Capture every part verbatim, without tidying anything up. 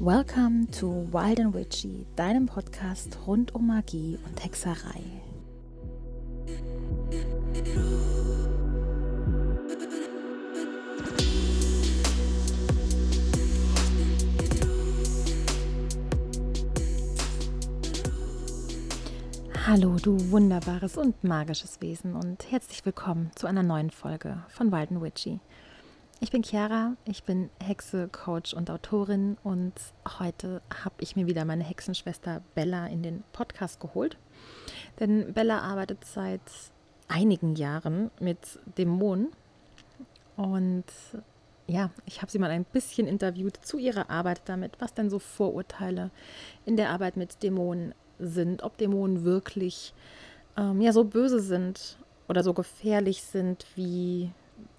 Welcome to Wild and Witchy, deinem Podcast rund um Magie und Hexerei. Hallo du wunderbares und magisches Wesen und herzlich willkommen zu einer neuen Folge von Wild and Witchy. Ich bin Chiara, ich bin Hexe, Coach und Autorin und heute habe ich mir wieder meine Hexenschwester Bella in den Podcast geholt. Denn Bella arbeitet seit einigen Jahren mit Dämonen und ja, ich habe sie mal ein bisschen interviewt zu ihrer Arbeit damit, was denn so Vorurteile in der Arbeit mit Dämonen sind, ob Dämonen wirklich ähm, ja, so böse sind oder so gefährlich sind, wie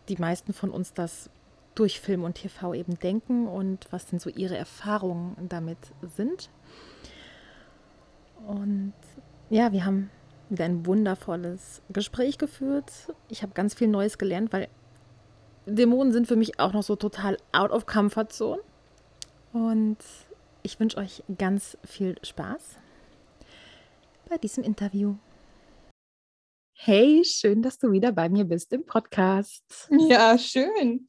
die meisten von uns das durch Film und T V eben denken und was denn so ihre Erfahrungen damit sind. Und ja, wir haben wieder ein wundervolles Gespräch geführt. Ich habe ganz viel Neues gelernt, weil Dämonen sind für mich auch noch so total out of comfort zone. Und ich wünsche euch ganz viel Spaß bei diesem Interview. Hey, schön, dass du wieder bei mir bist im Podcast. Ja, schön.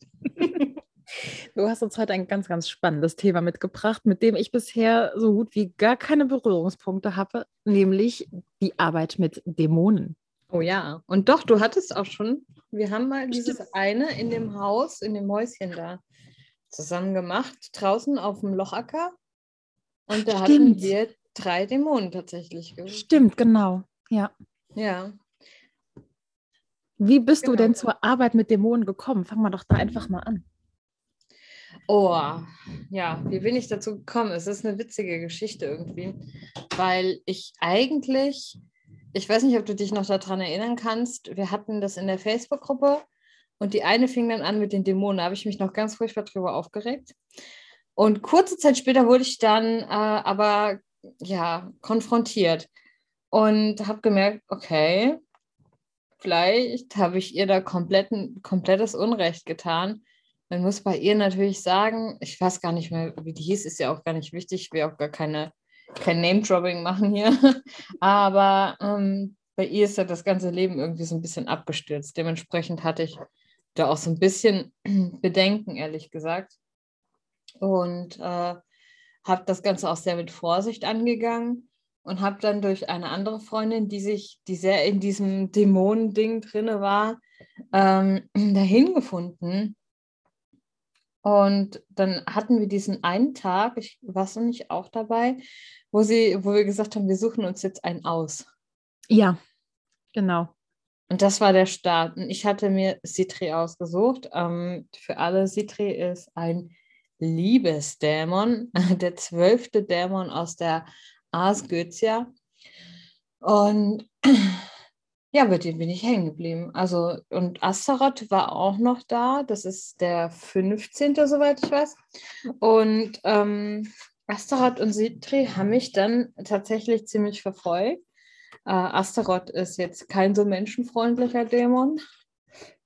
Du hast uns heute ein ganz, ganz spannendes Thema mitgebracht, mit dem ich bisher so gut wie gar keine Berührungspunkte habe, nämlich die Arbeit mit Dämonen. Oh ja, und doch, du hattest auch schon, wir haben mal dieses Stimmt. eine in dem Haus, in dem Häuschen da zusammen gemacht, draußen auf dem Lochacker. Und da Stimmt. hatten wir drei Dämonen tatsächlich. Stimmt, genau, ja. Ja. Wie bist genau. du denn zur Arbeit mit Dämonen gekommen? Fangen wir doch da einfach mal an. Oh, ja, wie bin ich dazu gekommen? Es ist eine witzige Geschichte irgendwie, weil ich eigentlich, ich weiß nicht, ob du dich noch daran erinnern kannst, wir hatten das in der Facebook-Gruppe und die eine fing dann an mit den Dämonen, da habe ich mich noch ganz furchtbar drüber aufgeregt. Und kurze Zeit später wurde ich dann äh, aber, ja, konfrontiert und habe gemerkt, okay, vielleicht habe ich ihr da kompletten, komplettes Unrecht getan. Man muss bei ihr natürlich sagen, ich weiß gar nicht mehr, wie die hieß, ist ja auch gar nicht wichtig, ich will auch gar keine, kein Name-Dropping machen hier, aber ähm, bei ihr ist ja das ganze Leben irgendwie so ein bisschen abgestürzt. Dementsprechend hatte ich da auch so ein bisschen Bedenken, ehrlich gesagt. Und äh, habe das Ganze auch sehr mit Vorsicht angegangen. Und habe dann durch eine andere Freundin, die sich, die sehr in diesem Dämonending drinne war, ähm, dahin gefunden. Und dann hatten wir diesen einen Tag, ich war so nicht auch dabei, wo sie, wo wir gesagt haben, wir suchen uns jetzt einen aus. Ja, genau. Und das war der Start. Und ich hatte mir Sitri ausgesucht. Ähm, für alle, Sitri ist ein Liebesdämon, der zwölfte Dämon aus der Ars Goetia. Und ja, bei dem bin ich hängen geblieben. Also, und Astaroth war auch noch da. Das ist der fünfzehnte, soweit ich weiß. Und ähm, Astaroth und Sitri haben mich dann tatsächlich ziemlich verfolgt. Äh, Astaroth ist jetzt kein so menschenfreundlicher Dämon.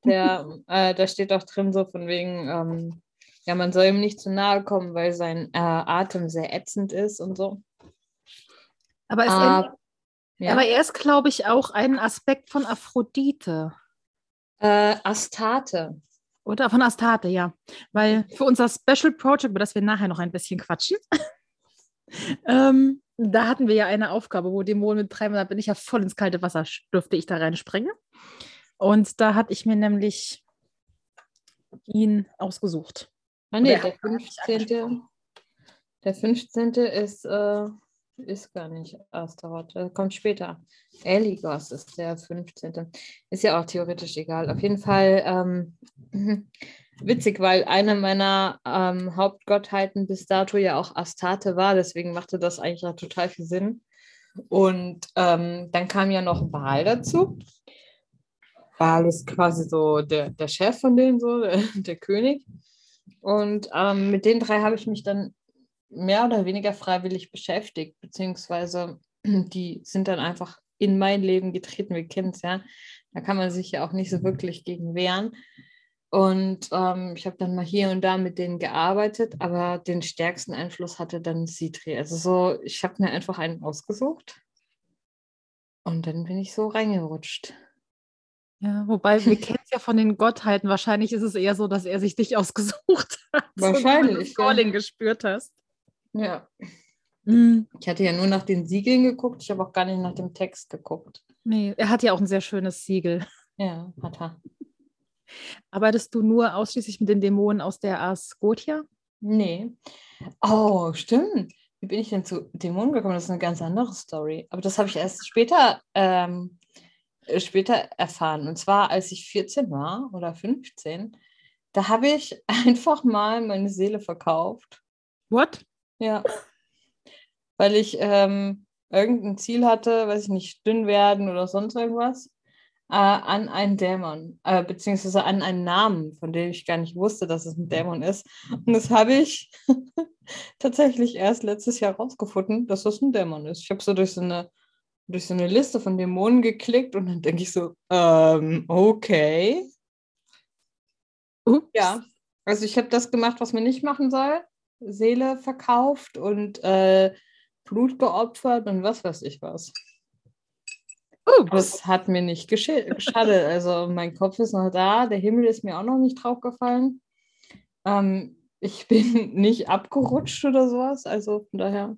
Der, äh, da steht auch drin so von wegen, ähm, ja, man soll ihm nicht zu nahe kommen, weil sein äh, Atem sehr ätzend ist und so. Aber, es ah, ist, ja. aber er ist, glaube ich, auch ein Aspekt von Aphrodite. Äh, Astarte. Oder von Astarte, ja. Weil für unser Special Project, über das wir nachher noch ein bisschen quatschen, ähm, da hatten wir ja eine Aufgabe, wo Dämonen mit treiben, da bin ich ja voll ins kalte Wasser, dürfte ich da reinspringen. Und da hatte ich mir nämlich ihn ausgesucht. Ah, nee, der, der fünfzehnte. Der fünfzehnte ist... Äh ist gar nicht Astaroth, kommt später. Eligos ist der fünfzehnte. Ist ja auch theoretisch egal. Auf jeden Fall ähm, witzig, weil eine meiner ähm, Hauptgottheiten bis dato ja auch Astarte war, deswegen machte das eigentlich auch total viel Sinn. Und ähm, dann kam ja noch Baal dazu. Baal ist quasi so der, der Chef von denen, so der, der König. Und ähm, mit den drei habe ich mich dann mehr oder weniger freiwillig beschäftigt, beziehungsweise die sind dann einfach in mein Leben getreten, wir kennen es ja, da kann man sich ja auch nicht so wirklich gegen wehren. Und ähm, ich habe dann mal hier und da mit denen gearbeitet, aber den stärksten Einfluss hatte dann Sitri. Also so, ich habe mir einfach einen ausgesucht und dann bin ich so reingerutscht. Ja, wobei, wir kennen es ja von den Gottheiten. Wahrscheinlich ist es eher so, dass er sich dich ausgesucht hat. Wahrscheinlich, so, du das Calling ja. gespürt hast. Ja. Mhm. Ich hatte ja nur nach den Siegeln geguckt, ich habe auch gar nicht nach dem Text geguckt. Nee, er hat ja auch ein sehr schönes Siegel. Ja, hat er. Arbeitest du nur ausschließlich mit den Dämonen aus der Ars Goetia? Nee. Oh, stimmt. Wie bin ich denn zu Dämonen gekommen? Das ist eine ganz andere Story. Aber das habe ich erst später, ähm, später erfahren. Und zwar, als ich vierzehn war oder fünfzehn, da habe ich einfach mal meine Seele verkauft. What? Ja. Weil ich ähm, irgendein Ziel hatte, weiß ich nicht, dünn werden oder sonst irgendwas. an einen Dämon, äh, beziehungsweise an einen Namen, von dem ich gar nicht wusste, dass es ein Dämon ist. Und das habe ich tatsächlich erst letztes Jahr rausgefunden, dass das ein Dämon ist. Ich habe so durch so eine, durch so eine Liste von Dämonen geklickt und dann denke ich so, ähm, okay. Ups. Ja, also ich habe das gemacht, was man nicht machen soll. Seele verkauft und äh, Blut geopfert und was weiß ich was. Das hat mir nicht gesche- geschadet. Also mein Kopf ist noch da, der Himmel ist mir auch noch nicht draufgefallen. Ähm, ich bin nicht abgerutscht oder sowas. Also von daher,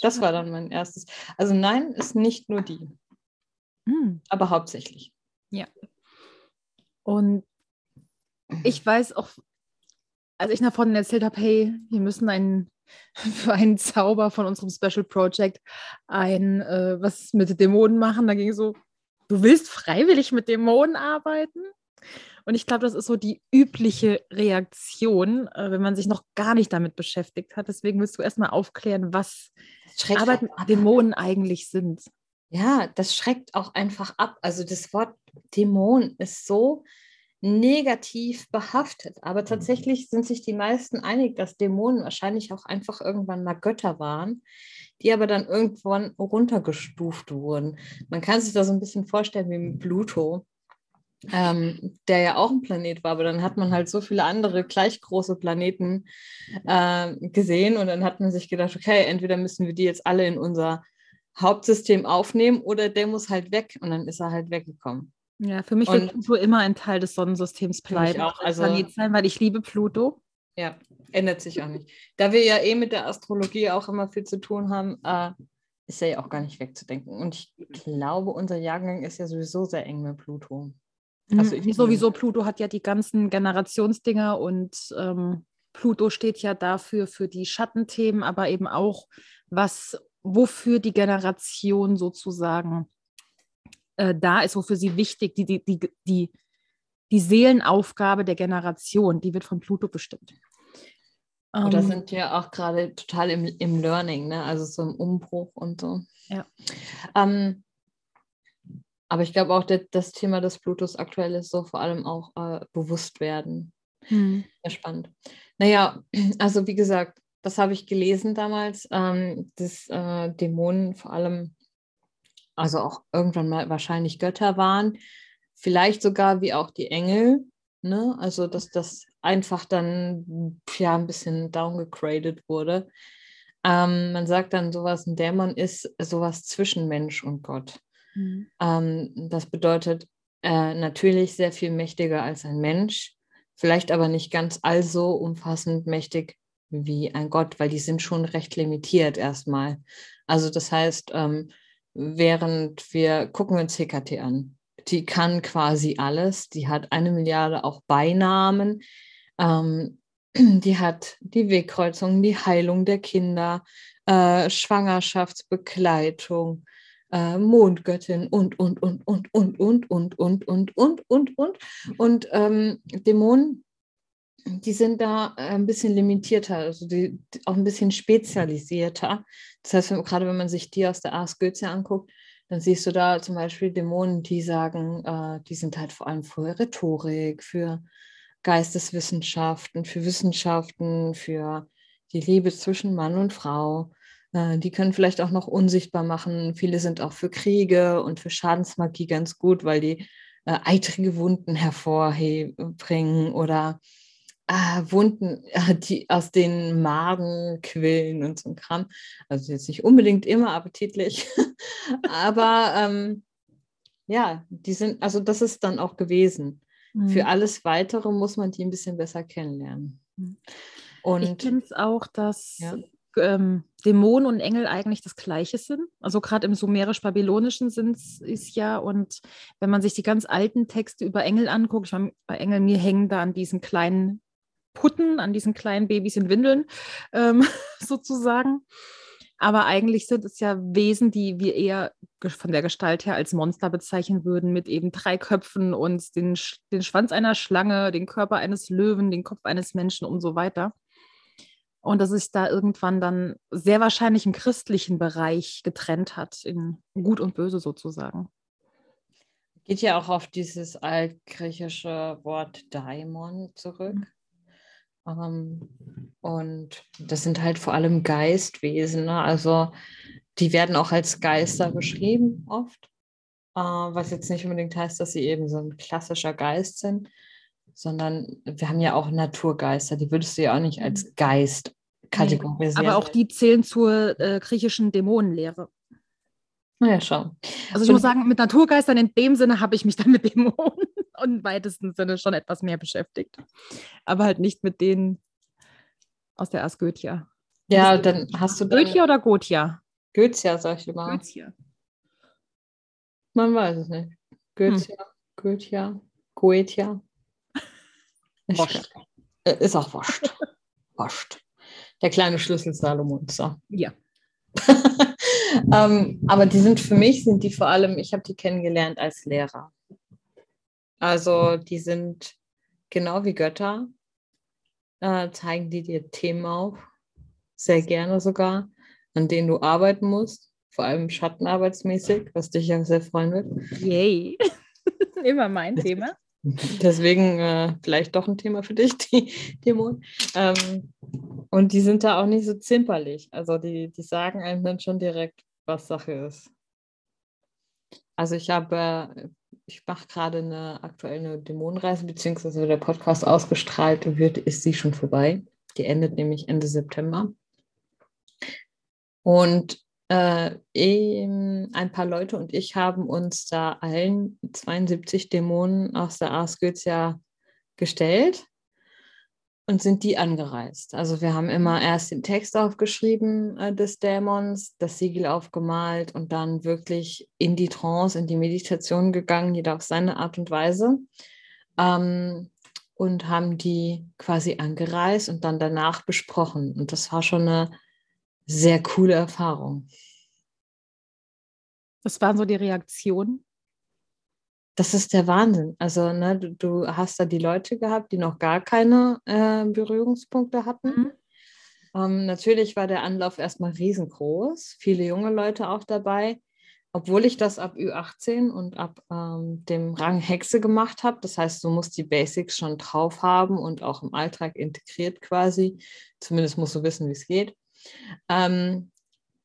das war dann mein erstes. Also nein, ist nicht nur die, mhm. aber hauptsächlich. Ja. Und ich weiß auch, als ich nach vorne erzählt habe, hey, wir müssen einen für einen Zauber von unserem Special Project ein, äh, was mit Dämonen machen. Da ging so, du willst freiwillig mit Dämonen arbeiten? Und ich glaube, das ist so die übliche Reaktion, äh, wenn man sich noch gar nicht damit beschäftigt hat. Deswegen willst du erstmal aufklären, was Arbeit mit Dämonen eigentlich sind. Ja, das schreckt auch einfach ab. Also das Wort Dämon ist so negativ behaftet. Aber tatsächlich sind sich die meisten einig, dass Dämonen wahrscheinlich auch einfach irgendwann mal Götter waren, die aber dann irgendwann runtergestuft wurden. Man kann sich das so ein bisschen vorstellen wie mit Pluto, ähm, der ja auch ein Planet war, aber dann hat man halt so viele andere gleich große Planeten äh, gesehen und dann hat man sich gedacht, okay, entweder müssen wir die jetzt alle in unser Hauptsystem aufnehmen oder der muss halt weg und dann ist er halt weggekommen. Ja, für mich und wird Pluto immer ein Teil des Sonnensystems bleiben, auch, also, Planet sein, weil ich liebe Pluto. Ja, ändert sich auch nicht. Da wir ja eh mit der Astrologie auch immer viel zu tun haben, äh, ist er ja auch gar nicht wegzudenken. Und ich glaube, unser Jahrgang ist ja sowieso sehr eng mit Pluto. Also mhm, ich sowieso, Pluto hat ja die ganzen Generationsdinger und ähm, Pluto steht ja dafür für die Schattenthemen, aber eben auch, was wofür die Generation sozusagen da ist, wofür sie wichtig, die, die, die, die, die Seelenaufgabe der Generation, die wird von Pluto bestimmt. Und da sind wir auch gerade total im, im Learning, ne? Also so im Umbruch und so. Ja. Ähm, aber ich glaube auch, das, das Thema des Plutos aktuell ist so vor allem auch äh, bewusst werden. Hm. Sehr spannend. Naja, also wie gesagt, das habe ich gelesen damals, ähm, dass äh, Dämonen vor allem also auch irgendwann mal wahrscheinlich Götter waren, vielleicht sogar wie auch die Engel, ne? Also dass das einfach dann ja ein bisschen downgegradet wurde. Ähm, man sagt dann sowas, ein Dämon ist sowas zwischen Mensch und Gott. Mhm. Ähm, das bedeutet äh, natürlich sehr viel mächtiger als ein Mensch, vielleicht aber nicht ganz allso umfassend mächtig wie ein Gott, weil die sind schon recht limitiert erstmal. Also das heißt, ähm, während wir gucken wir uns Hekate an. Die kann quasi alles. Die hat eine Milliarde auch Beinamen. Ähm, die hat die Wegkreuzung, die Heilung der Kinder, äh, Schwangerschaftsbegleitung, äh, Mondgöttin und, und, und, und, und, und, und, und, und, und, und, und. Und ähm, Dämonen, die sind da ein bisschen limitierter, also die, die auch ein bisschen spezialisierter. Das heißt, wenn, gerade wenn man sich die aus der Ars Goetia anguckt, dann siehst du da zum Beispiel Dämonen, die sagen, äh, die sind halt vor allem für Rhetorik, für Geisteswissenschaften, für Wissenschaften, für die Liebe zwischen Mann und Frau. Äh, die können vielleicht auch noch unsichtbar machen. Viele sind auch für Kriege und für Schadensmagie ganz gut, weil die äh, eitrige Wunden hervorbringen oder äh, Wunden, äh, die aus den Magen quillen und so ein Kram. Also jetzt nicht unbedingt immer appetitlich, aber ähm, ja, die sind, also das ist dann auch gewesen. Mhm. Für alles Weitere muss man die ein bisschen besser kennenlernen. Mhm. Und ich kenne es auch, dass ja. ähm, Dämonen und Engel eigentlich das Gleiche sind. Also gerade im sumerisch-babylonischen sind es ja, und wenn man sich die ganz alten Texte über Engel anguckt, ich meine, bei Engeln, mir hängen da an diesen kleinen Putten, an diesen kleinen Babys in Windeln ähm, sozusagen. Aber eigentlich sind es ja Wesen, die wir eher von der Gestalt her als Monster bezeichnen würden, mit eben drei Köpfen und den, den Schwanz einer Schlange, den Körper eines Löwen, den Kopf eines Menschen und so weiter. Und dass sich da irgendwann dann sehr wahrscheinlich im christlichen Bereich getrennt hat, in Gut und Böse sozusagen. Geht ja auch auf dieses altgriechische Wort Daimon zurück. Mhm. Um, und das sind halt vor allem Geistwesen, ne? Also die werden auch als Geister beschrieben oft, uh, was jetzt nicht unbedingt heißt, dass sie eben so ein klassischer Geist sind, sondern wir haben ja auch Naturgeister, die würdest du ja auch nicht als Geist kategorisieren. Aber auch die zählen zur äh, griechischen Dämonenlehre. Naja, schau. Also ich und, muss sagen, mit Naturgeistern in dem Sinne habe ich mich dann mit Dämonen und im weitesten Sinne schon etwas mehr beschäftigt. Aber halt nicht mit denen aus der Ars Goetia. Ja, dann hast du... Goetia oder Goetia? Goetia, sag ich immer. Goetia. Man weiß es nicht. Goetia, hm. Goetia, Goetia. Wascht. Ist auch wascht. Wascht. Der kleine Schlüssel Salomons. So. Ja. ähm, aber die sind für mich, sind die vor allem, ich habe die kennengelernt als Lehrer. Also die sind genau wie Götter, äh, zeigen die dir Themen auf, sehr gerne sogar, an denen du arbeiten musst, vor allem schattenarbeitsmäßig, was dich ja sehr freuen wird. Yay. Immer mein Thema. Deswegen äh, vielleicht doch ein Thema für dich, die Dämonen. Ähm, und die sind da auch nicht so zimperlich. Also die, die sagen einem dann schon direkt, was Sache ist. Also ich habe, äh, ich mache gerade eine aktuelle Dämonenreise, beziehungsweise der Podcast ausgestrahlt wird, ist sie schon vorbei. Die endet nämlich Ende September. Und Äh, ein paar Leute und ich haben uns da allen zweiundsiebzig Dämonen aus der Ars Goetia gestellt und sind die angereist. Also wir haben immer erst den Text aufgeschrieben äh, des Dämons, das Siegel aufgemalt und dann wirklich in die Trance, in die Meditation gegangen, jeder auf seine Art und Weise, ähm, und haben die quasi angereist und dann danach besprochen. Und das war schon eine sehr coole Erfahrung. Was waren so die Reaktionen? Das ist der Wahnsinn. Also ne, du, du hast da die Leute gehabt, die noch gar keine äh, Berührungspunkte hatten. Mhm. Ähm, natürlich war der Anlauf erstmal riesengroß. Viele junge Leute auch dabei. Obwohl ich das ab Ü achtzehn und ab ähm, dem Rang Hexe gemacht habe. Das heißt, du musst die Basics schon drauf haben und auch im Alltag integriert quasi. Zumindest musst du wissen, wie es geht. Ähm,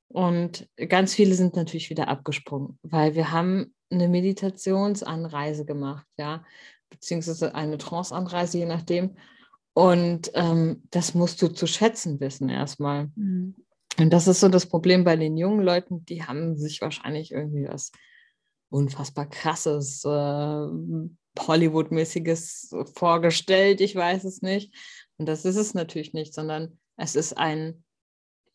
und ganz viele sind natürlich wieder abgesprungen, weil wir haben eine Meditationsanreise gemacht, ja, beziehungsweise eine Tranceanreise, je nachdem. Und ähm, das musst du zu schätzen wissen erstmal. Mhm. Und das ist so das Problem bei den jungen Leuten, die haben sich wahrscheinlich irgendwie was unfassbar krasses, äh, Hollywood-mäßiges vorgestellt, ich weiß es nicht. Und das ist es natürlich nicht, sondern es ist ein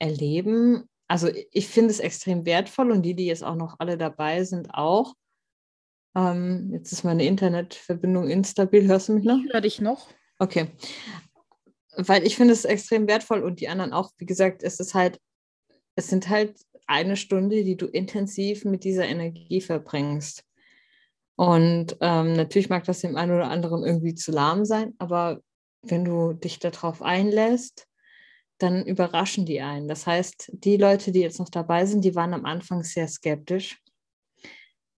Erleben, also ich finde es extrem wertvoll und die, die jetzt auch noch alle dabei sind, auch. Ähm, jetzt ist meine Internetverbindung instabil, hörst du mich noch? Ich höre dich noch. Okay, weil ich finde es extrem wertvoll und die anderen auch, wie gesagt, es ist halt, es sind halt eine Stunde, die du intensiv mit dieser Energie verbringst. Und ähm, natürlich mag das dem einen oder anderen irgendwie zu lahm sein, aber wenn du dich darauf einlässt, dann überraschen die einen. Das heißt, die Leute, die jetzt noch dabei sind, die waren am Anfang sehr skeptisch.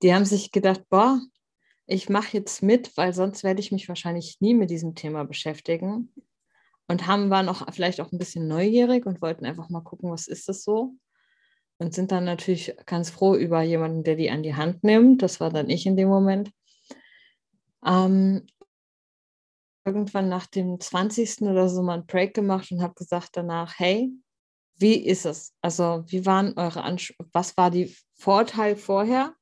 Die haben sich gedacht, boah, ich mache jetzt mit, weil sonst werde ich mich wahrscheinlich nie mit diesem Thema beschäftigen. Und haben waren auch vielleicht auch ein bisschen neugierig und wollten einfach mal gucken, was ist das so? Und sind dann natürlich ganz froh über jemanden, der die an die Hand nimmt. Das war dann ich in dem Moment. Ähm, irgendwann nach dem zwanzigsten oder so mal einen Break gemacht und habe gesagt danach, hey, wie ist es? Also wie waren eure Ansch- was war die Vorteil vorher?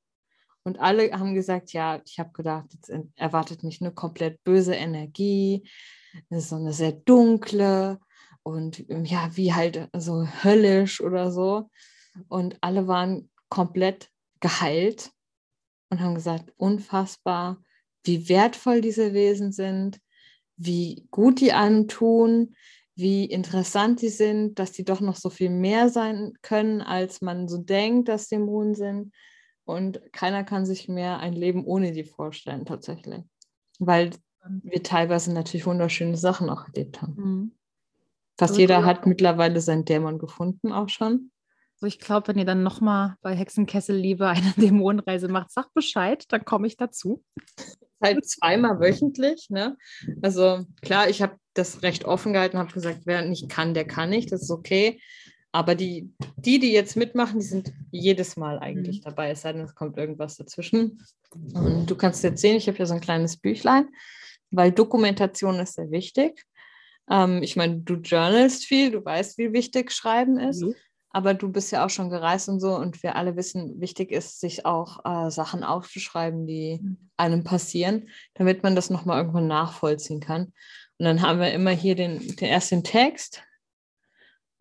Und alle haben gesagt, ja, ich habe gedacht, jetzt erwartet mich eine komplett böse Energie, so eine sehr dunkle und ja, wie halt so höllisch oder so. Und alle waren komplett geheilt und haben gesagt, unfassbar, wie wertvoll diese Wesen sind, wie gut die einem tun, wie interessant die sind, dass die doch noch so viel mehr sein können, als man so denkt, dass Dämonen sind. Und keiner kann sich mehr ein Leben ohne die vorstellen, tatsächlich. Weil wir teilweise natürlich wunderschöne Sachen auch erlebt haben. Mhm. Fast also jeder hat mittlerweile seinen Dämon gefunden, auch schon. Also ich glaube, wenn ihr dann nochmal bei Hexenkessel Liebe eine Dämonenreise macht, sagt Bescheid, dann komme ich dazu. Halt zweimal wöchentlich, ne? Also klar, ich habe das recht offen gehalten, habe gesagt, wer nicht kann, der kann nicht, das ist okay. Aber die, die, die jetzt mitmachen, die sind jedes Mal eigentlich mhm. dabei, es sei denn, es kommt irgendwas dazwischen. Und du kannst jetzt sehen, ich habe hier so ein kleines Büchlein, weil Dokumentation ist sehr wichtig. Ähm, ich meine, du journalst viel, du weißt, wie wichtig Schreiben ist, mhm. aber du bist ja auch schon gereist und so und wir alle wissen, wichtig ist, sich auch äh, Sachen aufzuschreiben, die mhm. einem passieren, damit man das nochmal irgendwann nachvollziehen kann. Und dann haben wir immer hier den, den ersten Text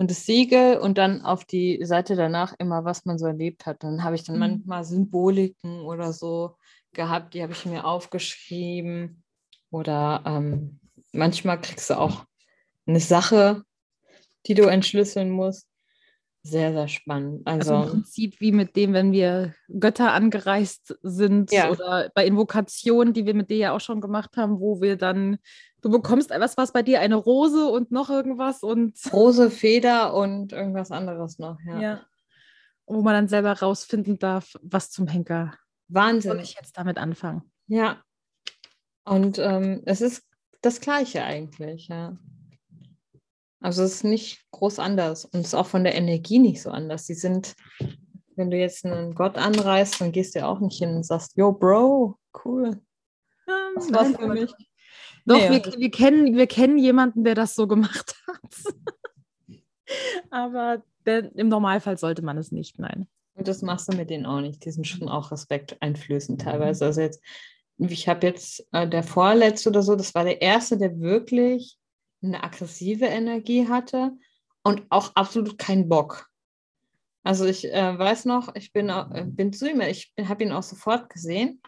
und das Siegel und dann auf die Seite danach immer, was man so erlebt hat. Dann habe ich dann mhm. manchmal Symboliken oder so gehabt, die habe ich mir aufgeschrieben. Oder ähm, manchmal kriegst du auch eine Sache, die du entschlüsseln musst. Sehr, sehr spannend. Also, also im Prinzip wie mit dem, wenn wir Götter angereist sind ja. oder bei Invokationen, die wir mit dir ja auch schon gemacht haben, wo wir dann, du bekommst was, was bei dir, eine Rose und noch irgendwas und... Rose, Feder und irgendwas anderes noch, ja. ja. Wo man dann selber rausfinden darf, was zum Henker. Wahnsinn. Soll ich jetzt damit anfangen? Ja. Und ähm, es ist das Gleiche eigentlich, ja. Also es ist nicht groß anders und es ist auch von der Energie nicht so anders. Die sind, wenn du jetzt einen Gott anreißt, dann gehst du ja auch nicht hin und sagst, yo, Bro, cool. Das war's für mich. Doch, nee, wir, wir, kennen, wir kennen jemanden, der das so gemacht hat. Aber der, im Normalfall sollte man es nicht, nein. Und das machst du mit denen auch nicht. Die sind schon auch respekteinflößend teilweise. Also jetzt, ich habe jetzt äh, der Vorletzte oder so, das war der Erste, der wirklich eine aggressive Energie hatte und auch absolut keinen Bock. Also ich äh, weiß noch, ich bin, äh, bin zu ihm, ich habe ihn auch sofort gesehen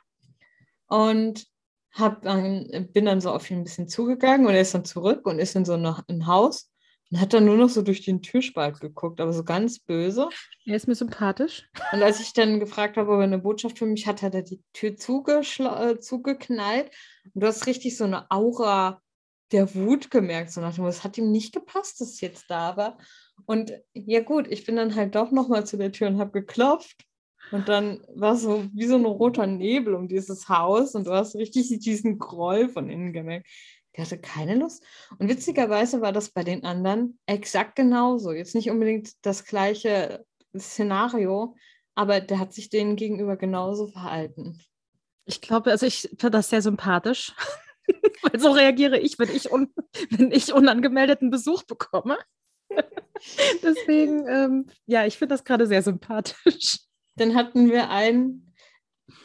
und hab, äh, bin dann so auf ihn ein bisschen zugegangen und er ist dann zurück und ist in so ein Haus und hat dann nur noch so durch den Türspalt geguckt, aber so ganz böse. Er ist mir sympathisch. Und als ich dann gefragt habe, ob er eine Botschaft für mich hat, hat er die Tür zugeschl- äh, zugeknallt und du hast richtig so eine Aura der Wut gemerkt, so nach dem, es hat ihm nicht gepasst, dass ich jetzt da war. Und ja gut, ich bin dann halt doch nochmal zu der Tür und habe geklopft und dann war so wie so ein roter Nebel um dieses Haus und du hast richtig diesen Groll von innen gemerkt. Der hatte keine Lust. Und witzigerweise war das bei den anderen exakt genauso. Jetzt nicht unbedingt das gleiche Szenario, aber der hat sich denen gegenüber genauso verhalten. Ich glaube, also ich finde das sehr sympathisch. Weil so reagiere ich, wenn ich, un- wenn ich unangemeldeten Besuch bekomme. Deswegen, ähm, ja, ich finde das gerade sehr sympathisch. Dann hatten wir einen,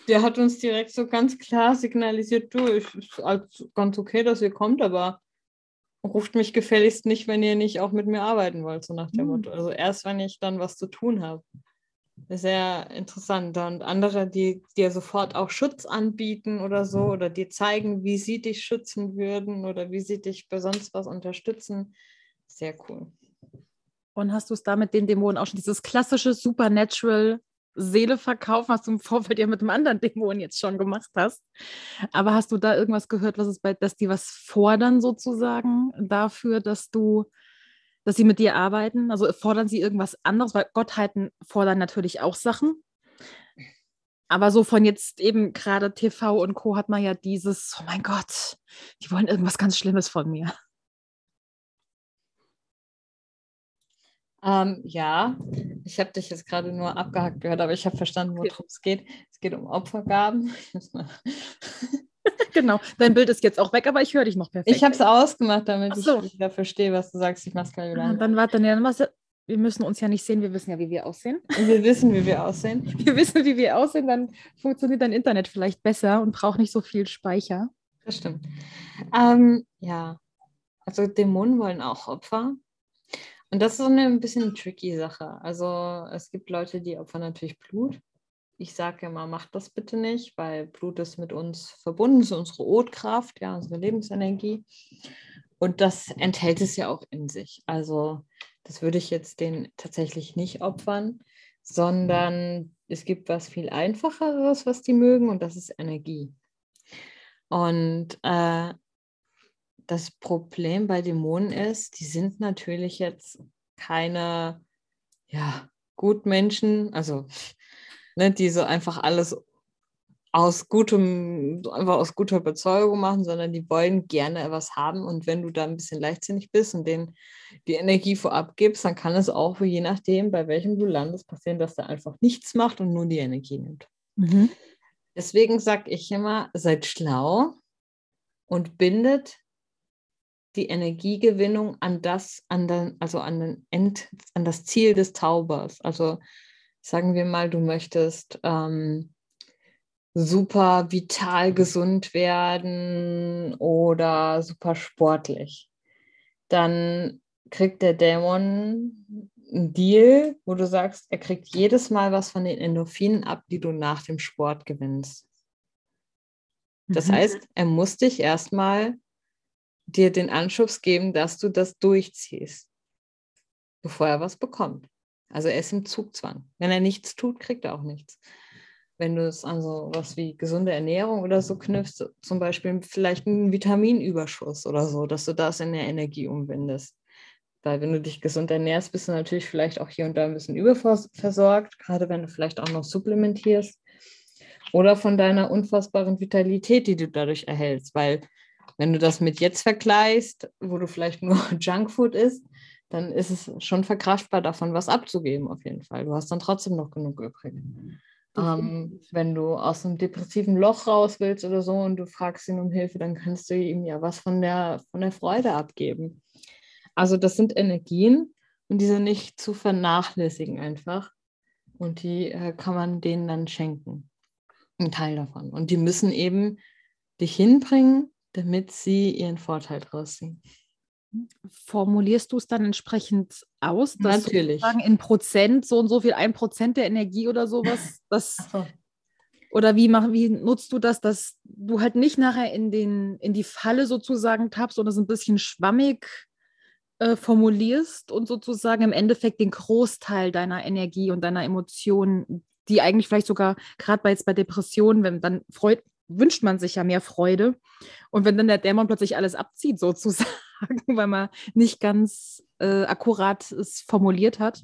der hat uns direkt so ganz klar signalisiert, du, es ist ganz okay, dass ihr kommt, aber ruft mich gefälligst nicht, wenn ihr nicht auch mit mir arbeiten wollt, so nach dem Motto. Also erst, wenn ich dann was zu tun habe. Sehr interessant. Und andere, die dir sofort auch Schutz anbieten oder so, oder dir zeigen, wie sie dich schützen würden oder wie sie dich bei sonst was unterstützen. Sehr cool. Und hast du es da mit den Dämonen auch schon, dieses klassische Supernatural Seele verkaufen, was du im Vorfeld ja mit einem anderen Dämon jetzt schon gemacht hast. Aber hast du da irgendwas gehört, was es bei, dass die was fordern sozusagen dafür, dass du dass sie mit dir arbeiten? Also fordern sie irgendwas anderes? Weil Gottheiten fordern natürlich auch Sachen. Aber so von jetzt eben gerade T V und Co. hat man ja dieses, oh mein Gott, die wollen irgendwas ganz Schlimmes von mir. Ähm, ja, ich habe dich jetzt gerade nur abgehackt gehört, aber ich habe verstanden, worum es geht. Es geht um Opfergaben. Genau, dein Bild ist jetzt auch weg, aber ich höre dich noch perfekt. Ich habe es ausgemacht, damit so. ich wieder verstehe, was du sagst. Ich mache es gleich wieder. Ja, dann warte, dann machst du. Wir müssen uns ja nicht sehen, wir wissen ja, wie wir aussehen. Wir wissen, wie wir aussehen. Wir wissen, wie wir aussehen, dann funktioniert dein Internet vielleicht besser und braucht nicht so viel Speicher. Das stimmt. Ähm, ja, also Dämonen wollen auch Opfer. Und das ist so eine ein bisschen tricky Sache. Also es gibt Leute, die opfern natürlich Blut. Ich sage immer, macht das bitte nicht, weil Blut ist mit uns verbunden, ist unsere Urkraft, ja, unsere Lebensenergie. Und das enthält es ja auch in sich. Also das würde ich jetzt denen tatsächlich nicht opfern, sondern es gibt was viel Einfacheres, was die mögen, und das ist Energie. Und äh, das Problem bei Dämonen ist, die sind natürlich jetzt keine ja, Gutmenschen, also ne, die so einfach alles aus gutem, einfach aus guter Überzeugung machen, sondern die wollen gerne was haben, und wenn du da ein bisschen leichtsinnig bist und denen die Energie vorab gibst, dann kann es auch, je nachdem, bei welchem du landest, passieren, dass der einfach nichts macht und nur die Energie nimmt. Mhm. Deswegen sage ich immer, seid schlau und bindet die Energiegewinnung an das, an den, also an den End, an das Ziel des Zaubers. Also sagen wir mal, du möchtest ähm, super vital gesund werden oder super sportlich, dann kriegt der Dämon einen Deal, wo du sagst, er kriegt jedes Mal was von den Endorphinen ab, die du nach dem Sport gewinnst. Das mhm. heißt, er muss dich erstmal dir den Anschubs geben, dass du das durchziehst, bevor er was bekommt. Also er ist im Zugzwang. Wenn er nichts tut, kriegt er auch nichts. Wenn du es an so was wie gesunde Ernährung oder so knüpfst, zum Beispiel vielleicht einen Vitaminüberschuss oder so, dass du das in der Energie umwendest. Weil wenn du dich gesund ernährst, bist du natürlich vielleicht auch hier und da ein bisschen überversorgt, gerade wenn du vielleicht auch noch supplementierst. Oder von deiner unfassbaren Vitalität, die du dadurch erhältst. Weil wenn du das mit jetzt vergleichst, wo du vielleicht nur Junkfood isst, dann ist es schon verkraftbar, davon was abzugeben auf jeden Fall. Du hast dann trotzdem noch genug übrig. Ähm, wenn du aus einem depressiven Loch raus willst oder so und du fragst ihn um Hilfe, dann kannst du ihm ja was von der, von der Freude abgeben. Also das sind Energien, und die sind nicht zu vernachlässigen einfach, und die äh, kann man denen dann schenken, einen Teil davon. Und die müssen eben dich hinbringen, damit sie ihren Vorteil draus ziehen. Formulierst du es dann entsprechend aus? Dass Natürlich. Du in Prozent, so und so viel, ein Prozent der Energie oder sowas? Das, so. Oder wie, mach, wie nutzt du das, dass du halt nicht nachher in, den, in die Falle sozusagen tappst und es ein bisschen schwammig äh, formulierst und sozusagen im Endeffekt den Großteil deiner Energie und deiner Emotionen, die eigentlich vielleicht sogar, gerade bei, jetzt bei Depressionen, wenn dann freut, wünscht man sich ja mehr Freude. Und wenn dann der Dämon plötzlich alles abzieht sozusagen, weil man nicht ganz äh, akkurat es formuliert hat,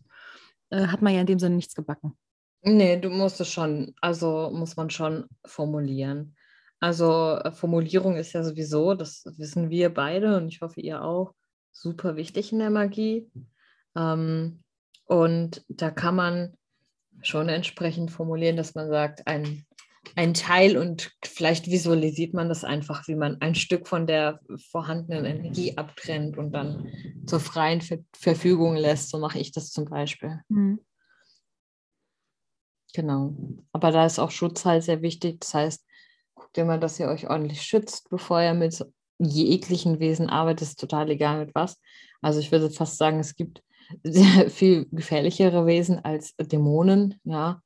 äh, hat man ja in dem Sinne nichts gebacken. Nee, du musst es schon, also muss man schon formulieren. Also Formulierung ist ja sowieso, das wissen wir beide und ich hoffe ihr auch, super wichtig in der Magie. Ähm, und da kann man schon entsprechend formulieren, dass man sagt, ein Ein Teil, und vielleicht visualisiert man das einfach, wie man ein Stück von der vorhandenen Energie abtrennt und dann zur freien Ver- Verfügung lässt. So mache ich das zum Beispiel. Mhm. Genau. Aber da ist auch Schutz halt sehr wichtig. Das heißt, guckt immer, dass ihr euch ordentlich schützt, bevor ihr mit jeglichen Wesen arbeitet. Ist total egal mit was. Also ich würde fast sagen, es gibt sehr viel gefährlichere Wesen als Dämonen, ja.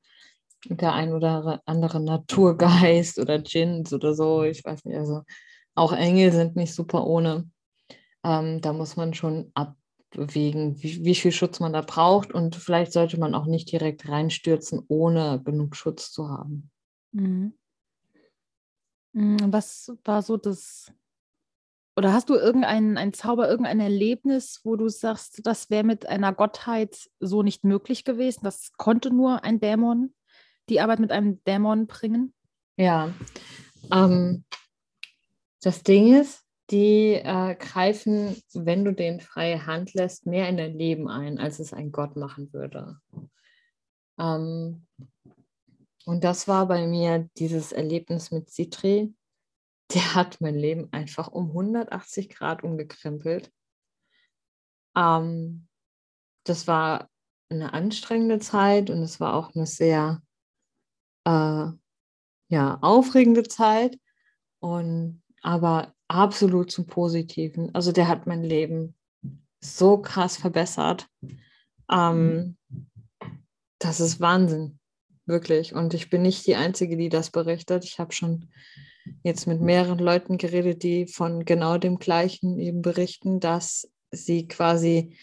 Der ein oder andere Naturgeist oder Djinns oder so, ich weiß nicht, also auch Engel sind nicht super ohne. Ähm, da muss man schon abwägen, wie, wie viel Schutz man da braucht, und vielleicht sollte man auch nicht direkt reinstürzen, ohne genug Schutz zu haben. Mhm. Was war so das, oder hast du irgendeinen einen Zauber, irgendein Erlebnis, wo du sagst, das wäre mit einer Gottheit so nicht möglich gewesen, das konnte nur ein Dämon? Die Arbeit mit einem Dämon bringen? Ja, ähm, das Ding ist, die äh, greifen, wenn du denen freie Hand lässt, mehr in dein Leben ein, als es ein Gott machen würde. Ähm, und das war bei mir dieses Erlebnis mit Sitri, der hat mein Leben einfach um hundertachtzig Grad umgekrempelt. Ähm, das war eine anstrengende Zeit und es war auch eine sehr äh, ja, aufregende Zeit, und, aber absolut zum Positiven. Also der hat mein Leben so krass verbessert. Ähm, das ist Wahnsinn, wirklich. Und ich bin nicht die Einzige, die das berichtet. Ich habe schon jetzt mit mehreren Leuten geredet, die von genau dem Gleichen eben berichten, dass sie quasi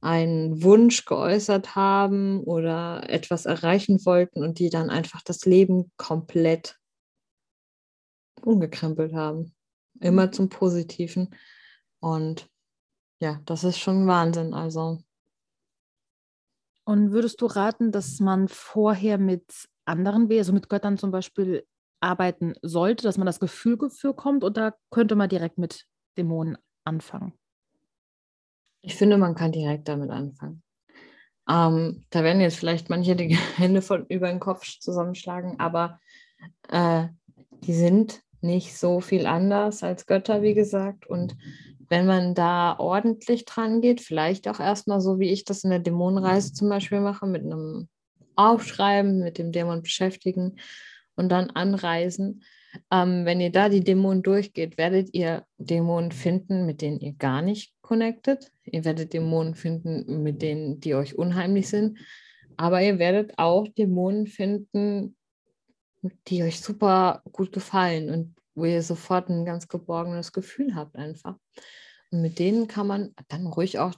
einen Wunsch geäußert haben oder etwas erreichen wollten und die dann einfach das Leben komplett umgekrempelt haben. Immer zum Positiven. Und ja, das ist schon Wahnsinn. Also. Und würdest du raten, dass man vorher mit anderen, also mit Göttern zum Beispiel, arbeiten sollte, dass man das Gefühl dafür kommt, oder könnte man direkt mit Dämonen anfangen? Ich finde, man kann direkt damit anfangen. Ähm, da werden jetzt vielleicht manche die Hände von über den Kopf zusammenschlagen, aber äh, die sind nicht so viel anders als Götter, wie gesagt. Und wenn man da ordentlich dran geht, vielleicht auch erstmal so, wie ich das in der Dämonenreise zum Beispiel mache, mit einem Aufschreiben, mit dem Dämon beschäftigen und dann anreisen. Ähm, wenn ihr da die Dämonen durchgeht, werdet ihr Dämonen finden, mit denen ihr gar nicht connectet. Ihr werdet Dämonen finden, mit denen, die euch unheimlich sind. Aber ihr werdet auch Dämonen finden, die euch super gut gefallen und wo ihr sofort ein ganz geborgenes Gefühl habt einfach. Und mit denen kann man dann ruhig auch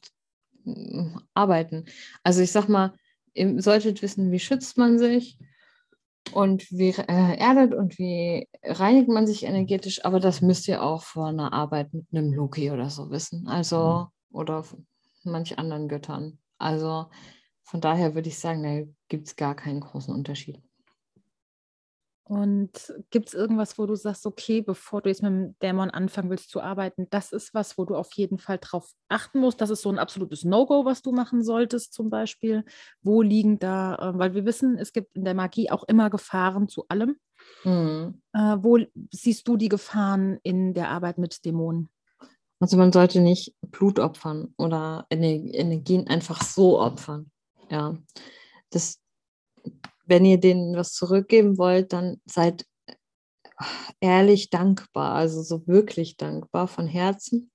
arbeiten. Also ich sag mal, ihr solltet wissen, wie schützt man sich und wie äh, erdet und wie reinigt man sich energetisch, aber das müsst ihr auch vor einer Arbeit mit einem Loki oder so wissen. Also, mhm. Oder manch anderen Göttern. Also von daher würde ich sagen, da gibt es gar keinen großen Unterschied. Und gibt es irgendwas, wo du sagst, okay, bevor du jetzt mit dem Dämon anfangen willst zu arbeiten, das ist was, wo du auf jeden Fall drauf achten musst? Das ist so ein absolutes No-Go, was du machen solltest zum Beispiel. Wo liegen da, weil wir wissen, es gibt in der Magie auch immer Gefahren zu allem. Mhm. Wo siehst du die Gefahren in der Arbeit mit Dämonen? Also man sollte nicht Blut opfern oder Energien einfach so opfern. Ja, das... Wenn ihr denen was zurückgeben wollt, dann seid ehrlich dankbar, also so wirklich dankbar von Herzen.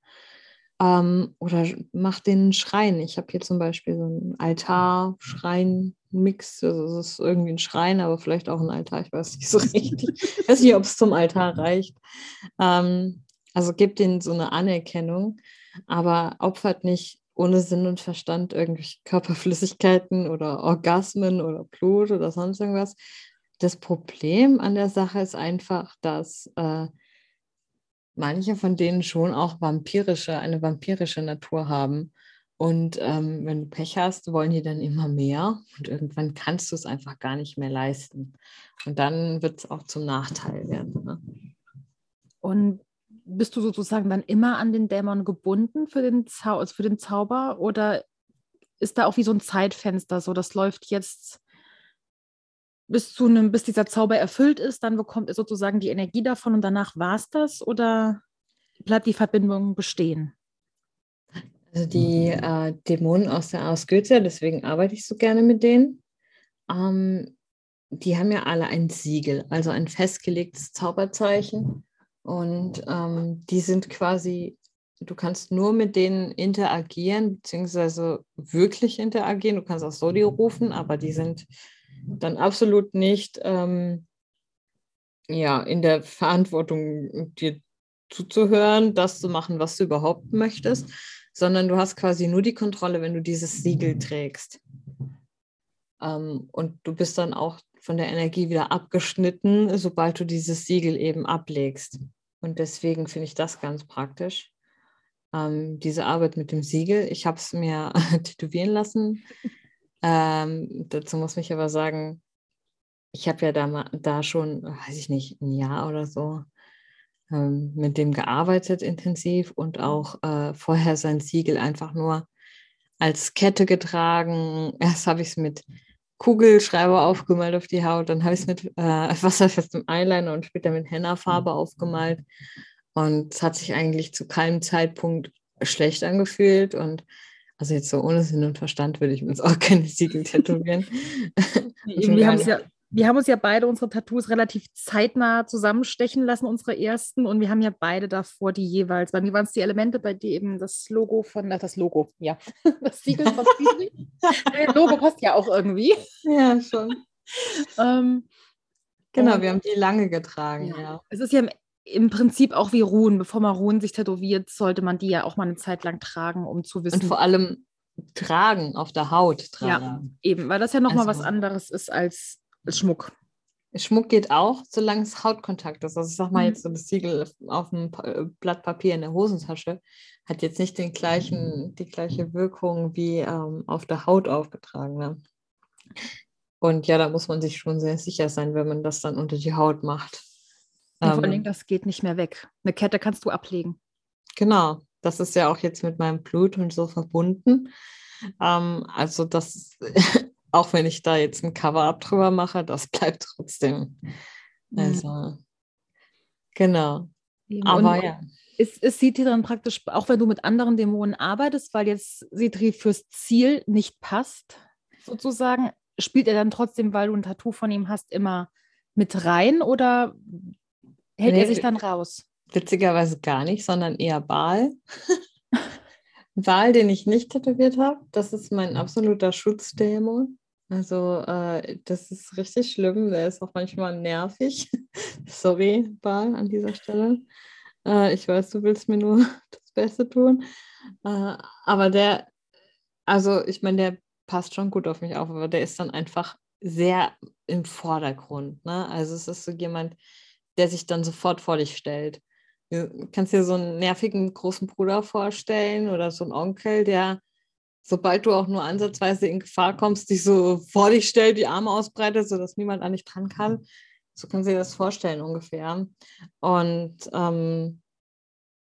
Ähm, oder macht denen einen Schrein. Ich habe hier zum Beispiel so einen Altar-Schrein-Mix. Also es ist irgendwie ein Schrein, aber vielleicht auch ein Altar. Ich weiß nicht so richtig. Ich weiß nicht, ob es zum Altar reicht. Ähm, also gebt denen so eine Anerkennung, aber opfert nicht ohne Sinn und Verstand irgendwelche Körperflüssigkeiten oder Orgasmen oder Blut oder sonst irgendwas. Das Problem an der Sache ist einfach, dass äh, manche von denen schon auch vampirische, eine vampirische Natur haben. Und ähm, wenn du Pech hast, wollen die dann immer mehr. Und irgendwann kannst du es einfach gar nicht mehr leisten. Und dann wird es auch zum Nachteil werden. Ne? Und bist du sozusagen dann immer an den Dämon gebunden für den, Zau- für den Zauber, oder ist da auch wie so ein Zeitfenster, so das läuft jetzt bis zu einem, bis dieser Zauber erfüllt ist, dann bekommt er sozusagen die Energie davon und danach war es das, oder bleibt die Verbindung bestehen? Also die äh, Dämonen aus der Ars Goetia, deswegen arbeite ich so gerne mit denen, ähm, die haben ja alle ein Siegel, also ein festgelegtes Zauberzeichen. Und ähm, die sind quasi, du kannst nur mit denen interagieren, beziehungsweise wirklich interagieren. Du kannst auch so die rufen, aber die sind dann absolut nicht ähm, ja, in der Verantwortung, dir zuzuhören, das zu machen, was du überhaupt möchtest, sondern du hast quasi nur die Kontrolle, wenn du dieses Siegel trägst. Ähm, und du bist dann auch von der Energie wieder abgeschnitten, sobald du dieses Siegel eben ablegst. Und deswegen finde ich das ganz praktisch, ähm, diese Arbeit mit dem Siegel. Ich habe es mir tätowieren lassen. Ähm, dazu muss ich aber sagen, ich habe ja da, da schon, weiß ich nicht, ein Jahr oder so ähm, mit dem gearbeitet intensiv und auch äh, vorher sein Siegel einfach nur als Kette getragen. Erst habe ich es mit Kugelschreiber aufgemalt auf die Haut. Dann habe ich es mit äh, wasserfestem Eyeliner und später mit Henna-Farbe aufgemalt. Und es hat sich eigentlich zu keinem Zeitpunkt schlecht angefühlt. Und also jetzt so ohne Sinn und Verstand würde ich mir jetzt auch keine Siegel tätowieren. Wir haben es ja... Wir haben uns ja beide unsere Tattoos relativ zeitnah zusammenstechen lassen, unsere ersten. Und wir haben ja beide davor die jeweils, bei mir waren es die Elemente, bei dir eben das Logo von, ach, das Logo, ja. Das Siegel von Sitri. Das Logo passt ja auch irgendwie. Ja, schon. ähm, genau, wir haben die lange getragen, ja. ja. Es ist ja im, im Prinzip auch wie Runen. Bevor man Runen sich tätowiert, sollte man die ja auch mal eine Zeit lang tragen, um zu wissen. Und vor allem tragen, auf der Haut tragen. Ja, eben, weil das ja nochmal also was anderes ist als Schmuck. Schmuck geht auch, solange es Hautkontakt ist. Also ich sag mal jetzt so das Siegel auf einem Blatt Papier in der Hosentasche hat jetzt nicht den gleichen, die gleiche Wirkung wie ähm, auf der Haut aufgetragen. Ne? Und ja, da muss man sich schon sehr sicher sein, wenn man das dann unter die Haut macht. Und vor ähm, allen Dingen, das geht nicht mehr weg. Eine Kette kannst du ablegen. Genau, das ist ja auch jetzt mit meinem Blut und so verbunden. Ähm, also das... Auch wenn ich da jetzt ein Cover-Up drüber mache, das bleibt trotzdem. Also, ja. Genau. Eben. Aber und ja. Ist, ist Sitri dann praktisch, auch wenn du mit anderen Dämonen arbeitest, weil jetzt Sitri fürs Ziel nicht passt, sozusagen, spielt er dann trotzdem, weil du ein Tattoo von ihm hast, immer mit rein oder hält nee, er sich dann raus? Witzigerweise gar nicht, sondern eher Baal. Baal, den ich nicht tätowiert habe, das ist mein absoluter Schutzdämon. Also äh, das ist richtig schlimm, der ist auch manchmal nervig. Sorry, Baal, an dieser Stelle. Äh, ich weiß, du willst mir nur das Beste tun. Äh, aber der, also ich meine, der passt schon gut auf mich auf, aber der ist dann einfach sehr im Vordergrund. Ne? Also es ist so jemand, der sich dann sofort vor dich stellt. Du kannst dir so einen nervigen großen Bruder vorstellen oder so einen Onkel, der, sobald du auch nur ansatzweise in Gefahr kommst, dich so vor dich stellt, die Arme ausbreitet, sodass niemand an dich dran kann. So kannst du dir das vorstellen ungefähr. Und ähm,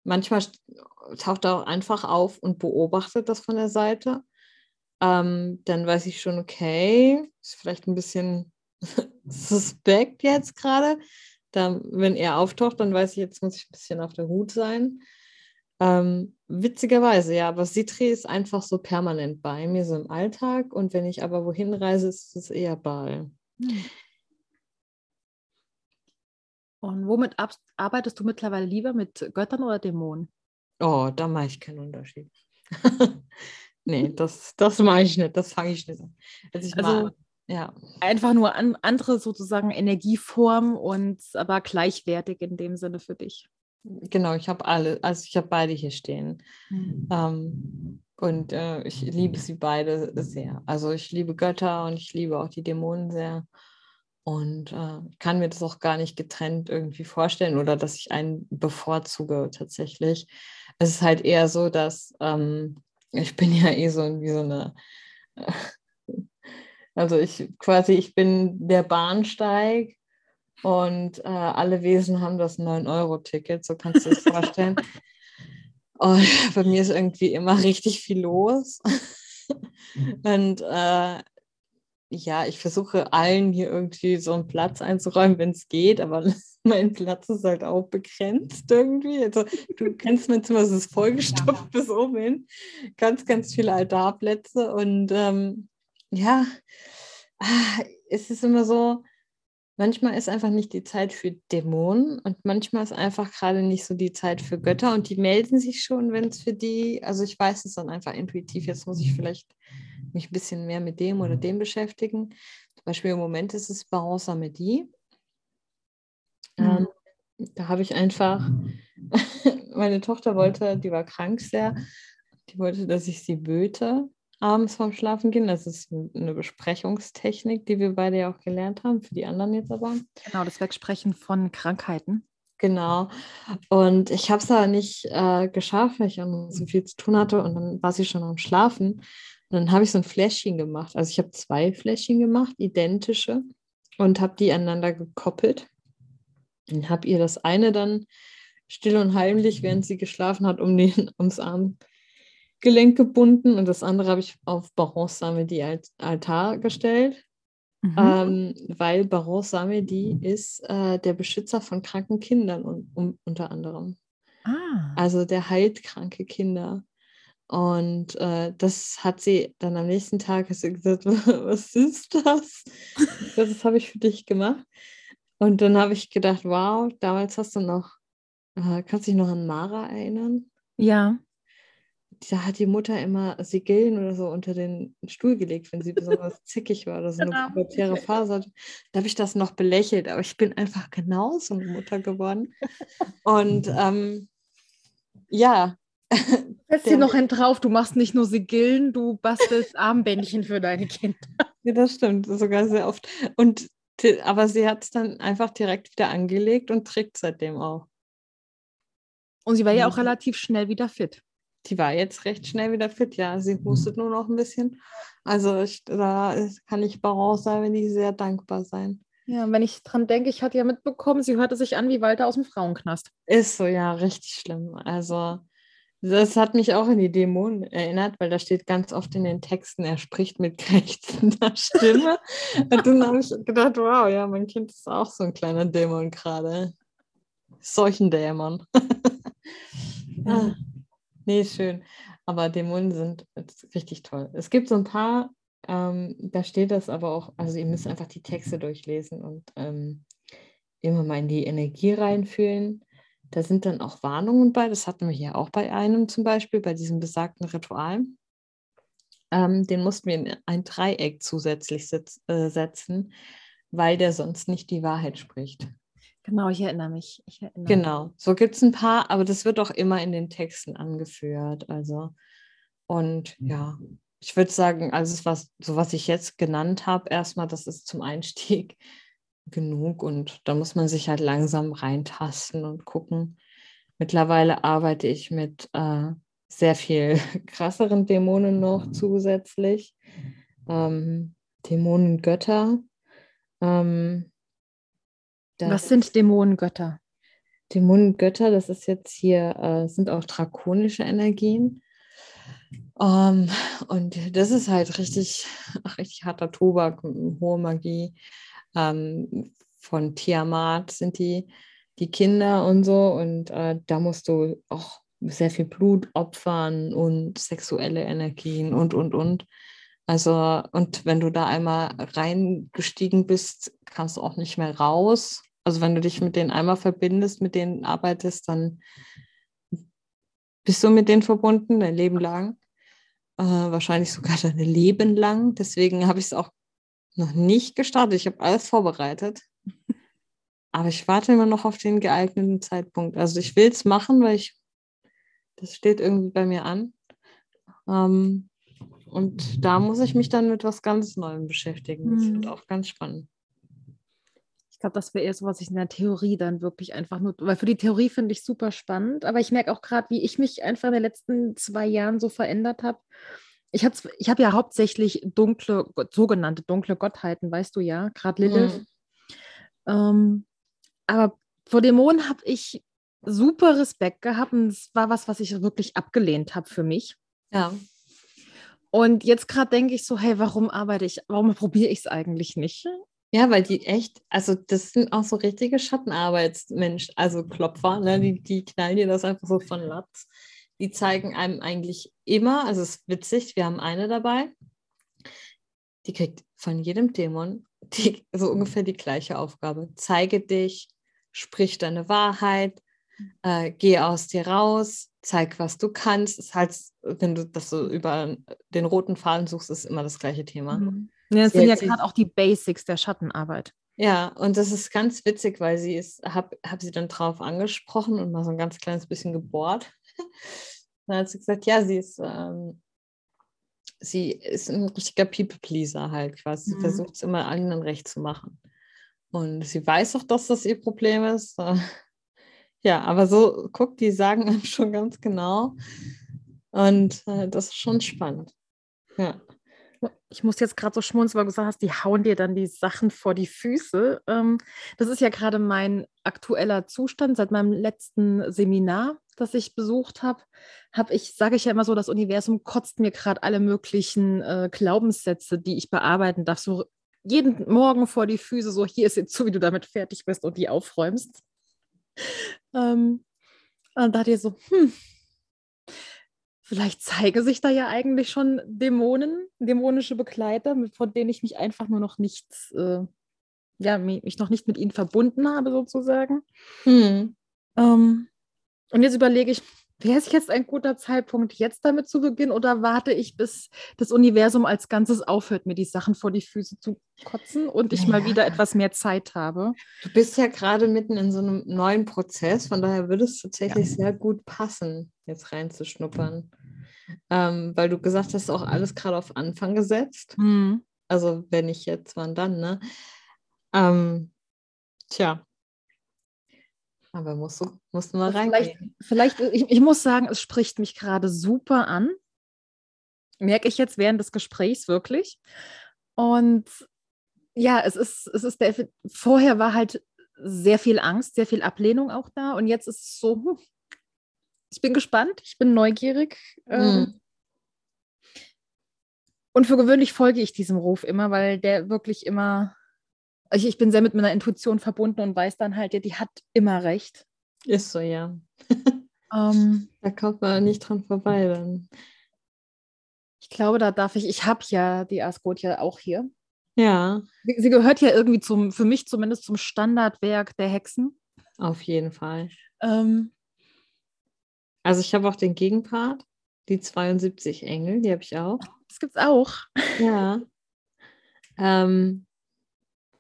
manchmal taucht er auch einfach auf und beobachtet das von der Seite. Ähm, dann weiß ich schon, okay, ist vielleicht ein bisschen suspekt jetzt gerade. Da, wenn er auftaucht, dann weiß ich, jetzt muss ich ein bisschen auf der Hut sein. Ähm, witzigerweise, ja, aber Sitri ist einfach so permanent bei mir, so im Alltag. Und wenn ich aber wohin reise, ist es eher Baal. Und womit arbeitest du mittlerweile lieber, mit Göttern oder Dämonen? Oh, da mache ich keinen Unterschied. Nee, das, das mache ich nicht, das fange ich nicht an. Also ich also, mal Ja. Einfach nur an, andere sozusagen Energieformen und aber gleichwertig in dem Sinne für dich. Genau, ich habe alle, also ich habe beide hier stehen. Mhm. Ähm, und äh, ich liebe sie beide sehr. Also ich liebe Götter und ich liebe auch die Dämonen sehr. Und äh, kann mir das auch gar nicht getrennt irgendwie vorstellen oder dass ich einen bevorzuge tatsächlich. Es ist halt eher so, dass ähm, ich bin ja eh so wie so eine... Äh, Also ich quasi, ich bin der Bahnsteig und äh, alle Wesen haben das neun Euro Ticket, so kannst du es vorstellen. Und bei mir ist irgendwie immer richtig viel los. Und äh, ja, ich versuche allen hier irgendwie so einen Platz einzuräumen, wenn es geht, aber mein Platz ist halt auch begrenzt irgendwie. Also du kennst mein Zimmer, es ist vollgestopft ja. bis oben hin. Ganz, ganz viele Altarplätze und ähm, ja, es ist immer so, manchmal ist einfach nicht die Zeit für Dämonen und manchmal ist einfach gerade nicht so die Zeit für Götter und die melden sich schon, wenn es für die, also ich weiß es dann einfach intuitiv, jetzt muss ich vielleicht mich ein bisschen mehr mit dem oder dem beschäftigen. Zum Beispiel im Moment ist es Balance Amédie. Mhm. Ähm, da habe ich einfach, meine Tochter wollte, die war krank sehr, die wollte, dass ich sie böte. Abends vorm Schlafen gehen, das ist eine Besprechungstechnik, die wir beide ja auch gelernt haben, für die anderen jetzt aber. Genau, das Wegsprechen von Krankheiten. Genau, und ich habe es aber nicht äh, geschafft, weil ich so viel zu tun hatte und dann war sie schon am Schlafen und dann habe ich so ein Fläschchen gemacht, also ich habe zwei Fläschchen gemacht, identische und habe die aneinander gekoppelt und habe ihr das eine dann still und heimlich, während sie geschlafen hat, um den, ums Arm Gelenk gebunden und das andere habe ich auf Baronssame die Altar gestellt Mhm. Ähm, weil Baron Samedi ist äh, der Beschützer von kranken Kindern un- um, unter anderem. Ah. Also der heilt kranke Kinder. Und äh, das hat sie dann am nächsten Tag hat sie gesagt, was ist das? Das habe ich für dich gemacht. Und dann habe ich gedacht, wow, damals hast du noch, äh, kannst dich noch an Mara erinnern? Ja. Da hat die Mutter immer Sigillen oder so unter den Stuhl gelegt, wenn sie besonders zickig war oder so eine pubertäre Phase hatte. Da habe ich das noch belächelt, aber ich bin einfach genau so eine Mutter geworden. Und ähm, ja. Setz dir noch einen drauf, du machst nicht nur Sigillen, du bastelst Armbändchen für deine Kinder. Ja, das stimmt, sogar sehr oft. Und, aber sie hat es dann einfach direkt wieder angelegt und trägt seitdem auch. Und sie war ja auch relativ schnell wieder fit. Die war jetzt recht schnell wieder fit, ja. Sie hustet nur noch ein bisschen. Also ich, da kann ich Baron sein, wenn ich sehr dankbar sein. Ja, wenn ich dran denke, ich hatte ja mitbekommen, sie hörte sich an wie Walter aus dem Frauenknast. Ist so, ja, richtig schlimm. Also das hat mich auch an die Dämonen erinnert, weil da steht ganz oft in den Texten, er spricht mit krächzender Stimme. Und dann habe ich gedacht, wow, ja, mein Kind ist auch so ein kleiner Dämon gerade. Solchen Dämon. Ja. Nee, schön. Aber Dämonen sind richtig toll. Es gibt so ein paar, ähm, da steht das aber auch, also ihr müsst einfach die Texte durchlesen und ähm, immer mal in die Energie reinfühlen. Da sind dann auch Warnungen bei. Das hatten wir hier auch bei einem zum Beispiel, bei diesem besagten Ritual. Ähm, den mussten wir in ein Dreieck zusätzlich sitz, äh, setzen, weil der sonst nicht die Wahrheit spricht. Genau, ich erinnere mich. Ich erinnere genau, mich. So gibt es ein paar, aber das wird auch immer in den Texten angeführt. Also. Und ja, ich würde sagen, also es war, so was ich jetzt genannt habe, erstmal, das ist zum Einstieg genug und da muss man sich halt langsam reintasten und gucken. Mittlerweile arbeite ich mit äh, sehr viel krasseren Dämonen noch zusätzlich. Ähm, Dämonengötter. Ähm, Das Was sind Dämonengötter? Dämonengötter, das ist jetzt hier, äh, sind auch drakonische Energien. Um, und das ist halt richtig, richtig harter Tobak, hohe Magie. Ähm, von Tiamat sind die, die Kinder und so. Und äh, da musst du auch sehr viel Blut opfern und sexuelle Energien und, und, und. Also, und wenn du da einmal reingestiegen bist, kannst du auch nicht mehr raus. Also wenn du dich mit denen einmal verbindest, mit denen arbeitest, dann bist du mit denen verbunden, dein Leben lang. Äh, wahrscheinlich sogar dein Leben lang. Deswegen habe ich es auch noch nicht gestartet. Ich habe alles vorbereitet. Aber ich warte immer noch auf den geeigneten Zeitpunkt. Also ich will es machen, weil ich das steht irgendwie bei mir an. Ähm, und da muss ich mich dann mit was ganz Neuem beschäftigen. Das wird auch ganz spannend. Ich glaube, das wäre eher so, was ich in der Theorie dann wirklich einfach nur, weil für die Theorie finde ich super spannend, aber ich merke auch gerade, wie ich mich einfach in den letzten zwei Jahren so verändert habe. Ich habe ich hab ja hauptsächlich dunkle, sogenannte dunkle Gottheiten, weißt du ja, gerade Lilith. Mhm. Ähm, aber vor Dämonen habe ich super Respekt gehabt und es war was, was ich wirklich abgelehnt habe für mich. Ja. Und jetzt gerade denke ich so, hey, warum arbeite ich, warum probiere ich es eigentlich nicht? Ja, weil die echt, also das sind auch so richtige Schattenarbeitsmensch, also Klopfer, ne? die, die knallen dir das einfach so von Latz. Die zeigen einem eigentlich immer, also es ist witzig, wir haben eine dabei, die kriegt von jedem Dämon die, so ungefähr die gleiche Aufgabe. Zeige dich, sprich deine Wahrheit, äh, geh aus dir raus. Zeig, was du kannst. Ist halt, wenn du das so über den roten Faden suchst, ist immer das gleiche Thema. Mhm. Ja, das sie sind ja gerade auch die Basics der Schattenarbeit. Ja, und das ist ganz witzig, weil sie ist, habe hab sie dann drauf angesprochen und mal so ein ganz kleines bisschen gebohrt. Dann hat sie gesagt, ja, sie ist, ähm, sie ist ein richtiger People-Pleaser halt quasi. Mhm. Sie versucht es immer allen recht zu machen. Und sie weiß auch, dass das ihr Problem ist. Ja, aber so, guck, die sagen einem schon ganz genau. Und äh, das ist schon spannend. Ja. Ich muss jetzt gerade so schmunzeln, weil du gesagt hast, die hauen dir dann die Sachen vor die Füße. Ähm, das ist ja gerade mein aktueller Zustand. Seit meinem letzten Seminar, das ich besucht habe, habe ich, sage ich ja immer so, das Universum kotzt mir gerade alle möglichen äh, Glaubenssätze, die ich bearbeiten darf, so jeden Morgen vor die Füße so, hier ist jetzt so, wie du damit fertig bist und die aufräumst. Ähm, und da hat ihr so, hm, vielleicht zeigen sich da ja eigentlich schon Dämonen, dämonische Begleiter, von denen ich mich einfach nur noch nicht, äh, ja, mich noch nicht mit ihnen verbunden habe sozusagen. Hm. Ähm, und jetzt überlege ich, wäre es jetzt ein guter Zeitpunkt, jetzt damit zu beginnen, oder warte ich, bis das Universum als Ganzes aufhört, mir die Sachen vor die Füße zu kotzen und ich ja. mal wieder etwas mehr Zeit habe? Du bist ja gerade mitten in so einem neuen Prozess, von daher würde es tatsächlich ja. sehr gut passen, jetzt reinzuschnuppern. Ähm, weil du gesagt hast, auch alles gerade auf Anfang gesetzt. Mhm. Also wenn nicht jetzt, wann dann, ne? Ähm, tja. Aber musst du, musst du mal reingehen. Vielleicht, vielleicht ich, ich muss sagen, es spricht mich gerade super an. Merke ich jetzt während des Gesprächs wirklich. Und ja, es ist, es ist der, vorher war halt sehr viel Angst, sehr viel Ablehnung auch da. Und jetzt ist es so, hm, ich bin gespannt, ich bin neugierig. Mhm. Und für gewöhnlich folge ich diesem Ruf immer, weil der wirklich immer... Ich, ich bin sehr mit meiner Intuition verbunden und weiß dann halt, ja, die hat immer recht. Ist so, ja. ähm, da kommt man nicht dran vorbei dann. Ich glaube, da darf ich, ich habe ja die Ars Goetia auch hier. Ja. Sie, sie gehört ja irgendwie zum, für mich zumindest zum Standardwerk der Hexen. Auf jeden Fall. Ähm, also ich habe auch den Gegenpart, die zweiundsiebzig Engel, die habe ich auch. Das gibt's auch. Ja. ähm,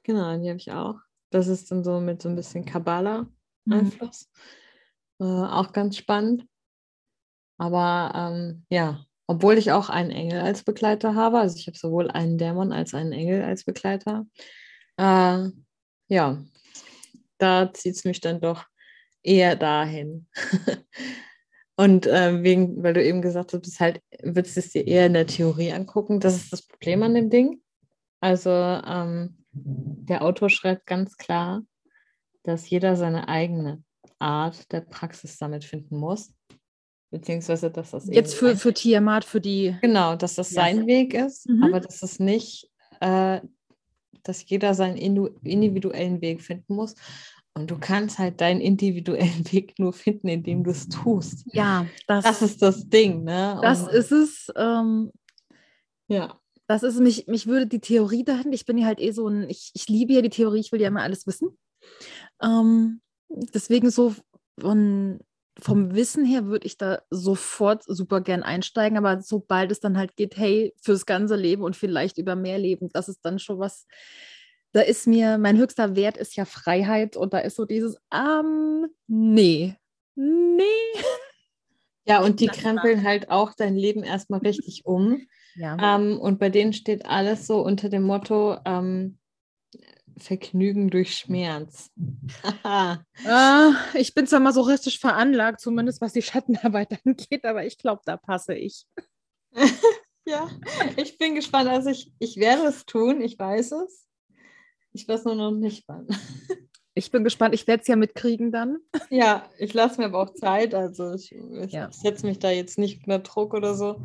Genau, die habe ich auch. Das ist dann so mit so ein bisschen Kabbala-Einfluss. Mhm. Äh, auch ganz spannend. Aber ähm, ja, obwohl ich auch einen Engel als Begleiter habe, also ich habe sowohl einen Dämon als einen Engel als Begleiter, äh, ja, da zieht es mich dann doch eher dahin. Und äh, wegen, weil du eben gesagt hast, bist halt, würdest du es dir eher in der Theorie angucken, das ist das Problem an dem Ding. Also, ähm, der Autor schreibt ganz klar, dass jeder seine eigene Art der Praxis damit finden muss, beziehungsweise dass das jetzt für, für Tiamat, für die... Genau, dass das ja. sein Weg ist, mhm. aber dass es nicht, äh, dass jeder seinen individuellen Weg finden muss und du kannst halt deinen individuellen Weg nur finden, indem du es tust. Ja, das, das ist das Ding, ne? Das und, ist es. Ähm, ja. Das ist, mich, mich würde die Theorie dahin, ich bin ja halt eh so ein, ich, ich liebe ja die Theorie, ich will ja immer alles wissen. Ähm, deswegen so von, vom Wissen her würde ich da sofort super gern einsteigen, aber sobald es dann halt geht, hey, fürs ganze Leben und vielleicht über mehr Leben, das ist dann schon was, da ist mir, mein höchster Wert ist ja Freiheit und da ist so dieses, ähm, nee, nee. Ja, und die krempeln halt auch dein Leben erstmal richtig um. Ja. Ähm, und bei denen steht alles so unter dem Motto ähm, Vergnügen durch Schmerz. äh, ich bin zwar mal so richtig veranlagt, zumindest was die Schattenarbeit angeht, aber ich glaube, da passe ich. Ja, ich bin gespannt. Also ich, ich werde es tun, ich weiß es. Ich weiß nur noch nicht, wann. Ich bin gespannt, ich werde es ja mitkriegen dann. Ja, ich lasse mir aber auch Zeit, also ich, ich ja. setze mich da jetzt nicht unter Druck oder so,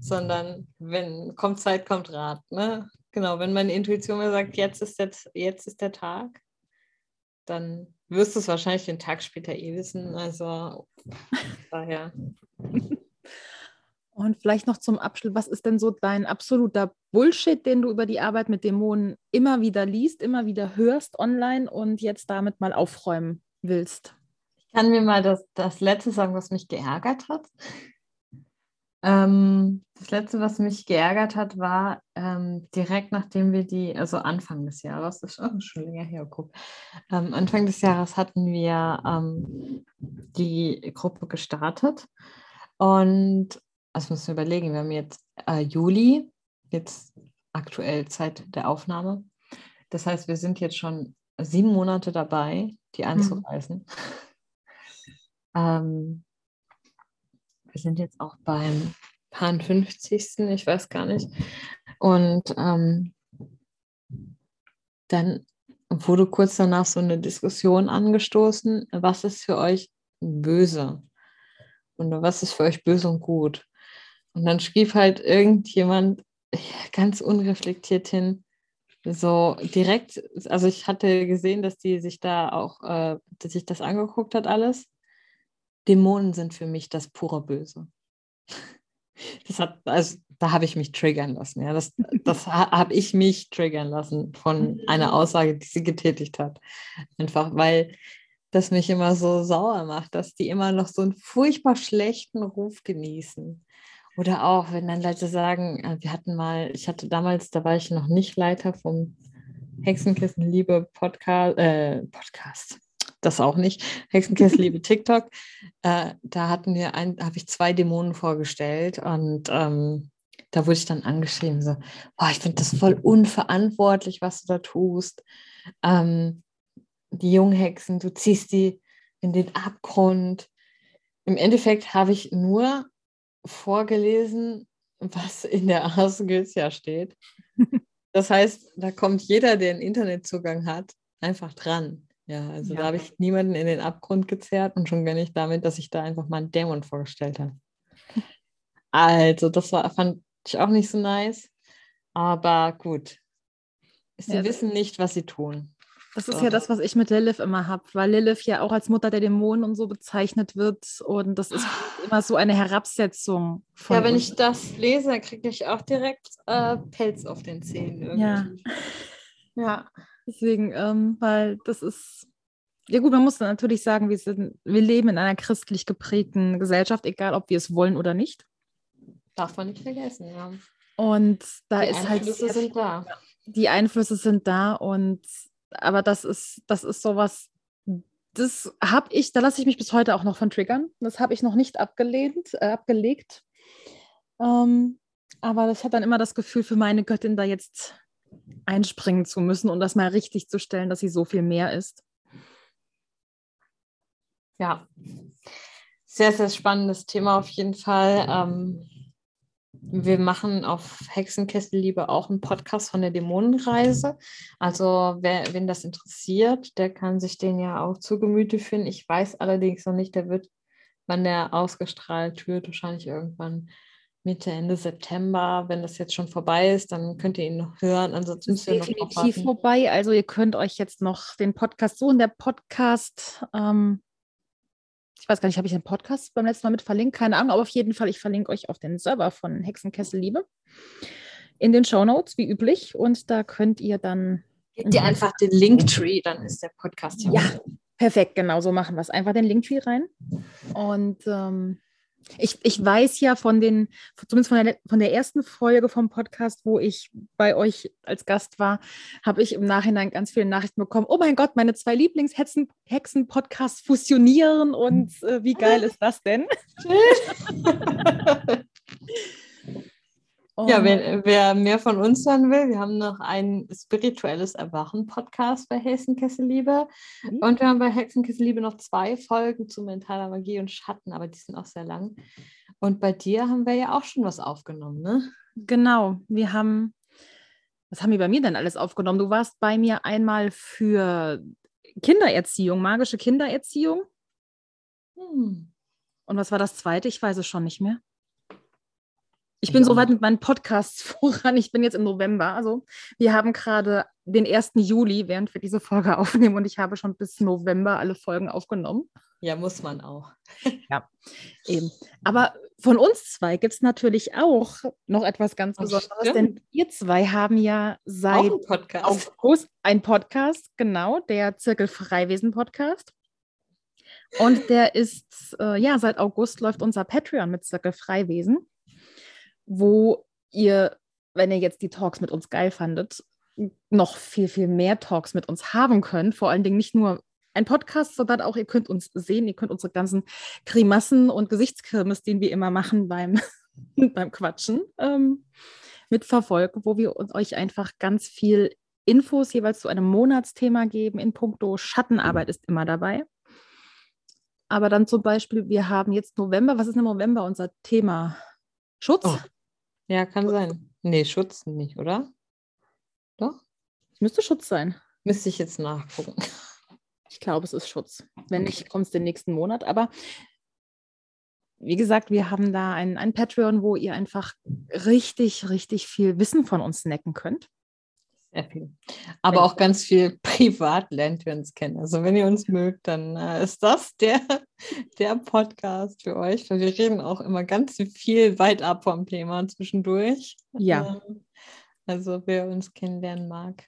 sondern wenn kommt Zeit, kommt Rat, ne? Genau, wenn meine Intuition mir sagt, jetzt ist, jetzt, jetzt ist der Tag, dann wirst du es wahrscheinlich den Tag später eh wissen, also daher. Und vielleicht noch zum Abschluss, was ist denn so dein absoluter Bullshit, den du über die Arbeit mit Dämonen immer wieder liest, immer wieder hörst online und jetzt damit mal aufräumen willst? Ich kann mir mal das, das Letzte sagen, was mich geärgert hat. Ähm, das Letzte, was mich geärgert hat, war ähm, direkt nachdem wir die, also Anfang des Jahres, das ist auch schon länger her, guck, ähm, Anfang des Jahres hatten wir ähm, die Gruppe gestartet und also müssen wir überlegen, wir haben jetzt äh, Juli, jetzt aktuell Zeit der Aufnahme. Das heißt, wir sind jetzt schon sieben Monate dabei, die anzureißen. Mhm. Ähm, wir sind jetzt auch beim fünfzigsten Ich weiß gar nicht. Und ähm, dann wurde kurz danach so eine Diskussion angestoßen, was ist für euch böse? Und was ist für euch böse und gut? Und dann schrieb halt irgendjemand ganz unreflektiert hin, so direkt, also ich hatte gesehen, dass die sich da auch, äh, dass sich das angeguckt hat alles. Dämonen sind für mich das pure Böse. Das hat, also da habe ich mich triggern lassen, ja, das, das habe ich mich triggern lassen von einer Aussage, die sie getätigt hat, einfach weil das mich immer so sauer macht, dass die immer noch so einen furchtbar schlechten Ruf genießen. Oder auch, wenn dann Leute sagen, wir hatten mal, ich hatte damals, da war ich noch nicht Leiter vom Hexenkessel Liebe Podcast, äh, Podcast, das auch nicht, Hexenkessel Liebe TikTok, äh, da hatten wir ein, habe ich zwei Dämonen vorgestellt und ähm, da wurde ich dann angeschrieben, so, boah, ich finde das voll unverantwortlich, was du da tust. Ähm, die jungen Hexen, du ziehst die in den Abgrund. Im Endeffekt habe ich nur vorgelesen, was in der Ars Goetia steht. Das heißt, da kommt jeder, der einen Internetzugang hat, einfach dran. Ja, also ja. Da habe ich niemanden in den Abgrund gezerrt und schon gar nicht damit, dass ich da einfach mal einen Dämon vorgestellt habe. Also das war, fand ich auch nicht so nice, aber gut. Sie ja, wissen nicht, was sie tun. Das ist ja das, was ich mit Lilith immer habe, weil Lilith ja auch als Mutter der Dämonen und so bezeichnet wird und das ist immer so eine Herabsetzung. Von ja, wenn uns. Ich das lese, kriege ich auch direkt äh, Pelz auf den Zähnen irgendwie. Ja, ja. Deswegen, ähm, weil das ist, ja gut, man muss natürlich sagen, wir sind, wir leben in einer christlich geprägten Gesellschaft, egal ob wir es wollen oder nicht. Darf man nicht vergessen, ja. Und da die ist halt... Die Einflüsse sind da. Die Einflüsse sind da und aber das ist, das ist sowas, das habe ich, da lasse ich mich bis heute auch noch von triggern. Das habe ich noch nicht abgelehnt, äh, abgelegt. Ähm, aber ich hatte dann immer das Gefühl, für meine Göttin da jetzt einspringen zu müssen und das mal richtig zu stellen, dass sie so viel mehr ist. Ja, sehr, sehr spannendes Thema auf jeden Fall. Ähm, wir machen auf Hexenkessel Liebe auch einen Podcast von der Dämonenreise. Also wer, wen das interessiert, der kann sich den ja auch zu Gemüte führen. Ich weiß allerdings noch nicht, der wird, wann der ausgestrahlt wird, wahrscheinlich irgendwann Mitte, Ende September. Wenn das jetzt schon vorbei ist, dann könnt ihr ihn noch hören. Ansonsten ist definitiv vorbei. Also ihr könnt euch jetzt noch den Podcast suchen. Der Podcast, ähm, ich weiß gar nicht, habe ich den Podcast beim letzten Mal mit verlinkt? Keine Ahnung, aber auf jeden Fall, ich verlinke euch auf den Server von Hexenkessel Liebe in den Shownotes, wie üblich. Und da könnt ihr dann... Gebt ihr einfach den Linktree, dann ist der Podcast hier. Ja, perfekt, genau so machen wir es. Einfach den Linktree rein. Und... Ähm, Ich, ich weiß ja von den, zumindest von der, von der ersten Folge vom Podcast, wo ich bei euch als Gast war, habe ich im Nachhinein ganz viele Nachrichten bekommen. Oh mein Gott, meine zwei Lieblingshexen-Podcasts fusionieren und äh, wie geil ist das denn? Ja, wer, wer mehr von uns hören will, wir haben noch ein spirituelles Erwachen-Podcast bei Hexenkessel Liebe und wir haben bei Hexenkessel Liebe noch zwei Folgen zu mentaler Magie und Schatten, aber die sind auch sehr lang. Und bei dir haben wir ja auch schon was aufgenommen, ne? Genau, wir haben, was haben wir bei mir denn alles aufgenommen? Du warst bei mir einmal für Kindererziehung, magische Kindererziehung. Hm. Und was war das zweite? Ich weiß es schon nicht mehr. Ich bin ja. soweit mit meinen Podcasts voran. Ich bin jetzt im November. Also wir haben gerade den ersten Juli, während wir diese Folge aufnehmen. Und ich habe schon bis November alle Folgen aufgenommen. Ja, muss man auch. Ja, eben. Aber von uns zwei gibt es natürlich auch noch etwas ganz Besonderes. Stimmt. Denn wir zwei haben ja seit auch ein Podcast. August einen Podcast, genau, der Zirkelfreiwesen-Podcast. Und der ist, äh, ja, seit August läuft unser Patreon mit Zirkelfreiwesen, wo ihr, wenn ihr jetzt die Talks mit uns geil fandet, noch viel, viel mehr Talks mit uns haben könnt. Vor allen Dingen nicht nur ein Podcast, sondern auch, ihr könnt uns sehen, ihr könnt unsere ganzen Grimassen und Gesichtskirmes, den wir immer machen beim, beim Quatschen, ähm, mitverfolgen, wo wir uns, euch einfach ganz viel Infos jeweils zu einem Monatsthema geben. In puncto Schattenarbeit ist immer dabei. Aber dann zum Beispiel, wir haben jetzt November, was ist im November unser Thema? Schutz? Oh. Ja, kann sein. Nee, Schutz nicht, oder? Doch? Es müsste Schutz sein. Müsste ich jetzt nachgucken. Ich glaube, es ist Schutz. Wenn nicht, kommt es den nächsten Monat. Aber wie gesagt, wir haben da ein, ein Patreon, wo ihr einfach richtig, richtig viel Wissen von uns necken könnt. Sehr viel. Aber ja, auch ganz viel Privatland, wenn ihr uns kennt. Also wenn ihr uns mögt, dann äh, ist das der, der Podcast für euch. Weil wir reden auch immer ganz viel weit ab vom Thema zwischendurch. Ja. Also wer uns kennenlernen mag.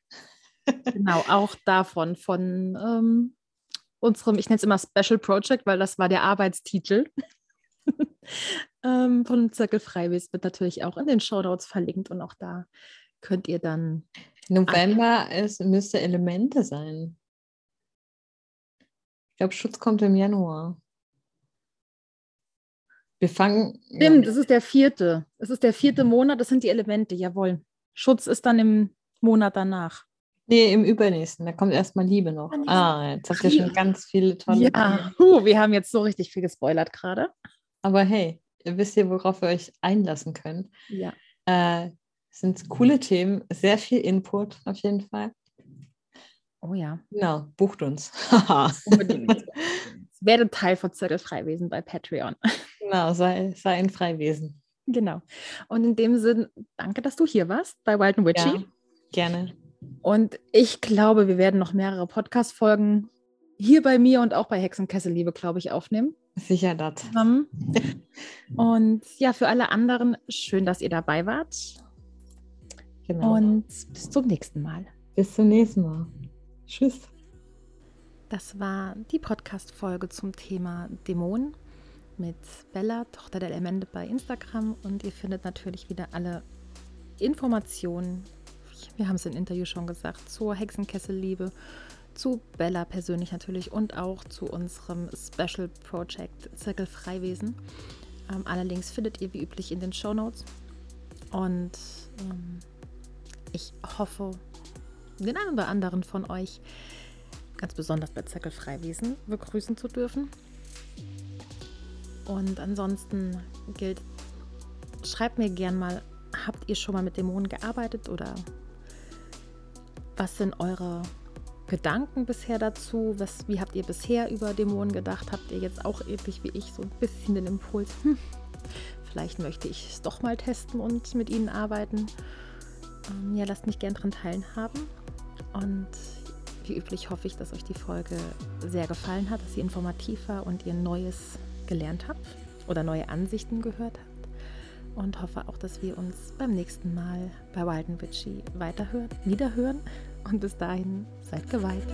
Genau, auch davon, von ähm, unserem, ich nenne es immer Special Project, weil das war der Arbeitstitel. ähm, von Zirkelfreiwesen wird natürlich auch in den Shownotes verlinkt und auch da könnt ihr dann... November ist, müsste Elemente sein. Ich glaube, Schutz kommt im Januar. Wir fangen... Stimmt, ja. Es ist der vierte. Es ist der vierte Monat, das sind die Elemente, jawohl. Schutz ist dann im Monat danach. Nee, im übernächsten, da kommt erstmal Liebe noch. Ah, jetzt habt ihr schon ganz viele tolle... Ja, Puh, wir haben jetzt so richtig viel gespoilert gerade. Aber hey, ihr wisst ja, worauf ihr euch einlassen könnt. Ja. Äh, sind coole Themen, sehr viel Input auf jeden Fall. Oh ja. Genau, bucht uns. Unbedingt. Werdet Teil von Zirkelfreiwesen bei Patreon. Genau, sei, sei ein Freiwesen. Genau. Und in dem Sinn, danke, dass du hier warst bei Wild and Witchy. Ja, gerne. Und ich glaube, wir werden noch mehrere Podcast-Folgen hier bei mir und auch bei Hexenkessel Liebe, glaube ich, aufnehmen. Sicher das. Und ja, für alle anderen, schön, dass ihr dabei wart. Genau. Und bis zum nächsten Mal. Bis zum nächsten Mal. Tschüss. Das war die Podcast-Folge zum Thema Dämonen mit Bella, Tochter der Elemente, bei Instagram. Und ihr findet natürlich wieder alle Informationen, wir haben es im Interview schon gesagt, zur Hexenkesselliebe, zu Bella persönlich natürlich und auch zu unserem Special Project Zirkelfreiwesen. Ähm, alle Links findet ihr wie üblich in den Shownotes. Und ähm, ich hoffe, den einen oder anderen von euch, ganz besonders bei Zirkelfreiwesen, begrüßen zu dürfen. Und ansonsten gilt, schreibt mir gern mal, habt ihr schon mal mit Dämonen gearbeitet oder was sind eure Gedanken bisher dazu? Was, wie habt ihr bisher über Dämonen gedacht? Habt ihr jetzt auch ähnlich wie ich so ein bisschen den Impuls, hm, vielleicht möchte ich es doch mal testen und mit ihnen arbeiten? Ähm, ja, lasst mich gern dran teilhaben. Und wie üblich hoffe ich, dass euch die Folge sehr gefallen hat, dass sie informativ war und ihr Neues gelernt habt oder neue Ansichten gehört habt. Und hoffe auch, dass wir uns beim nächsten Mal bei Wild and Witchy weiterhören, wiederhören. Und bis dahin, seid geweiht.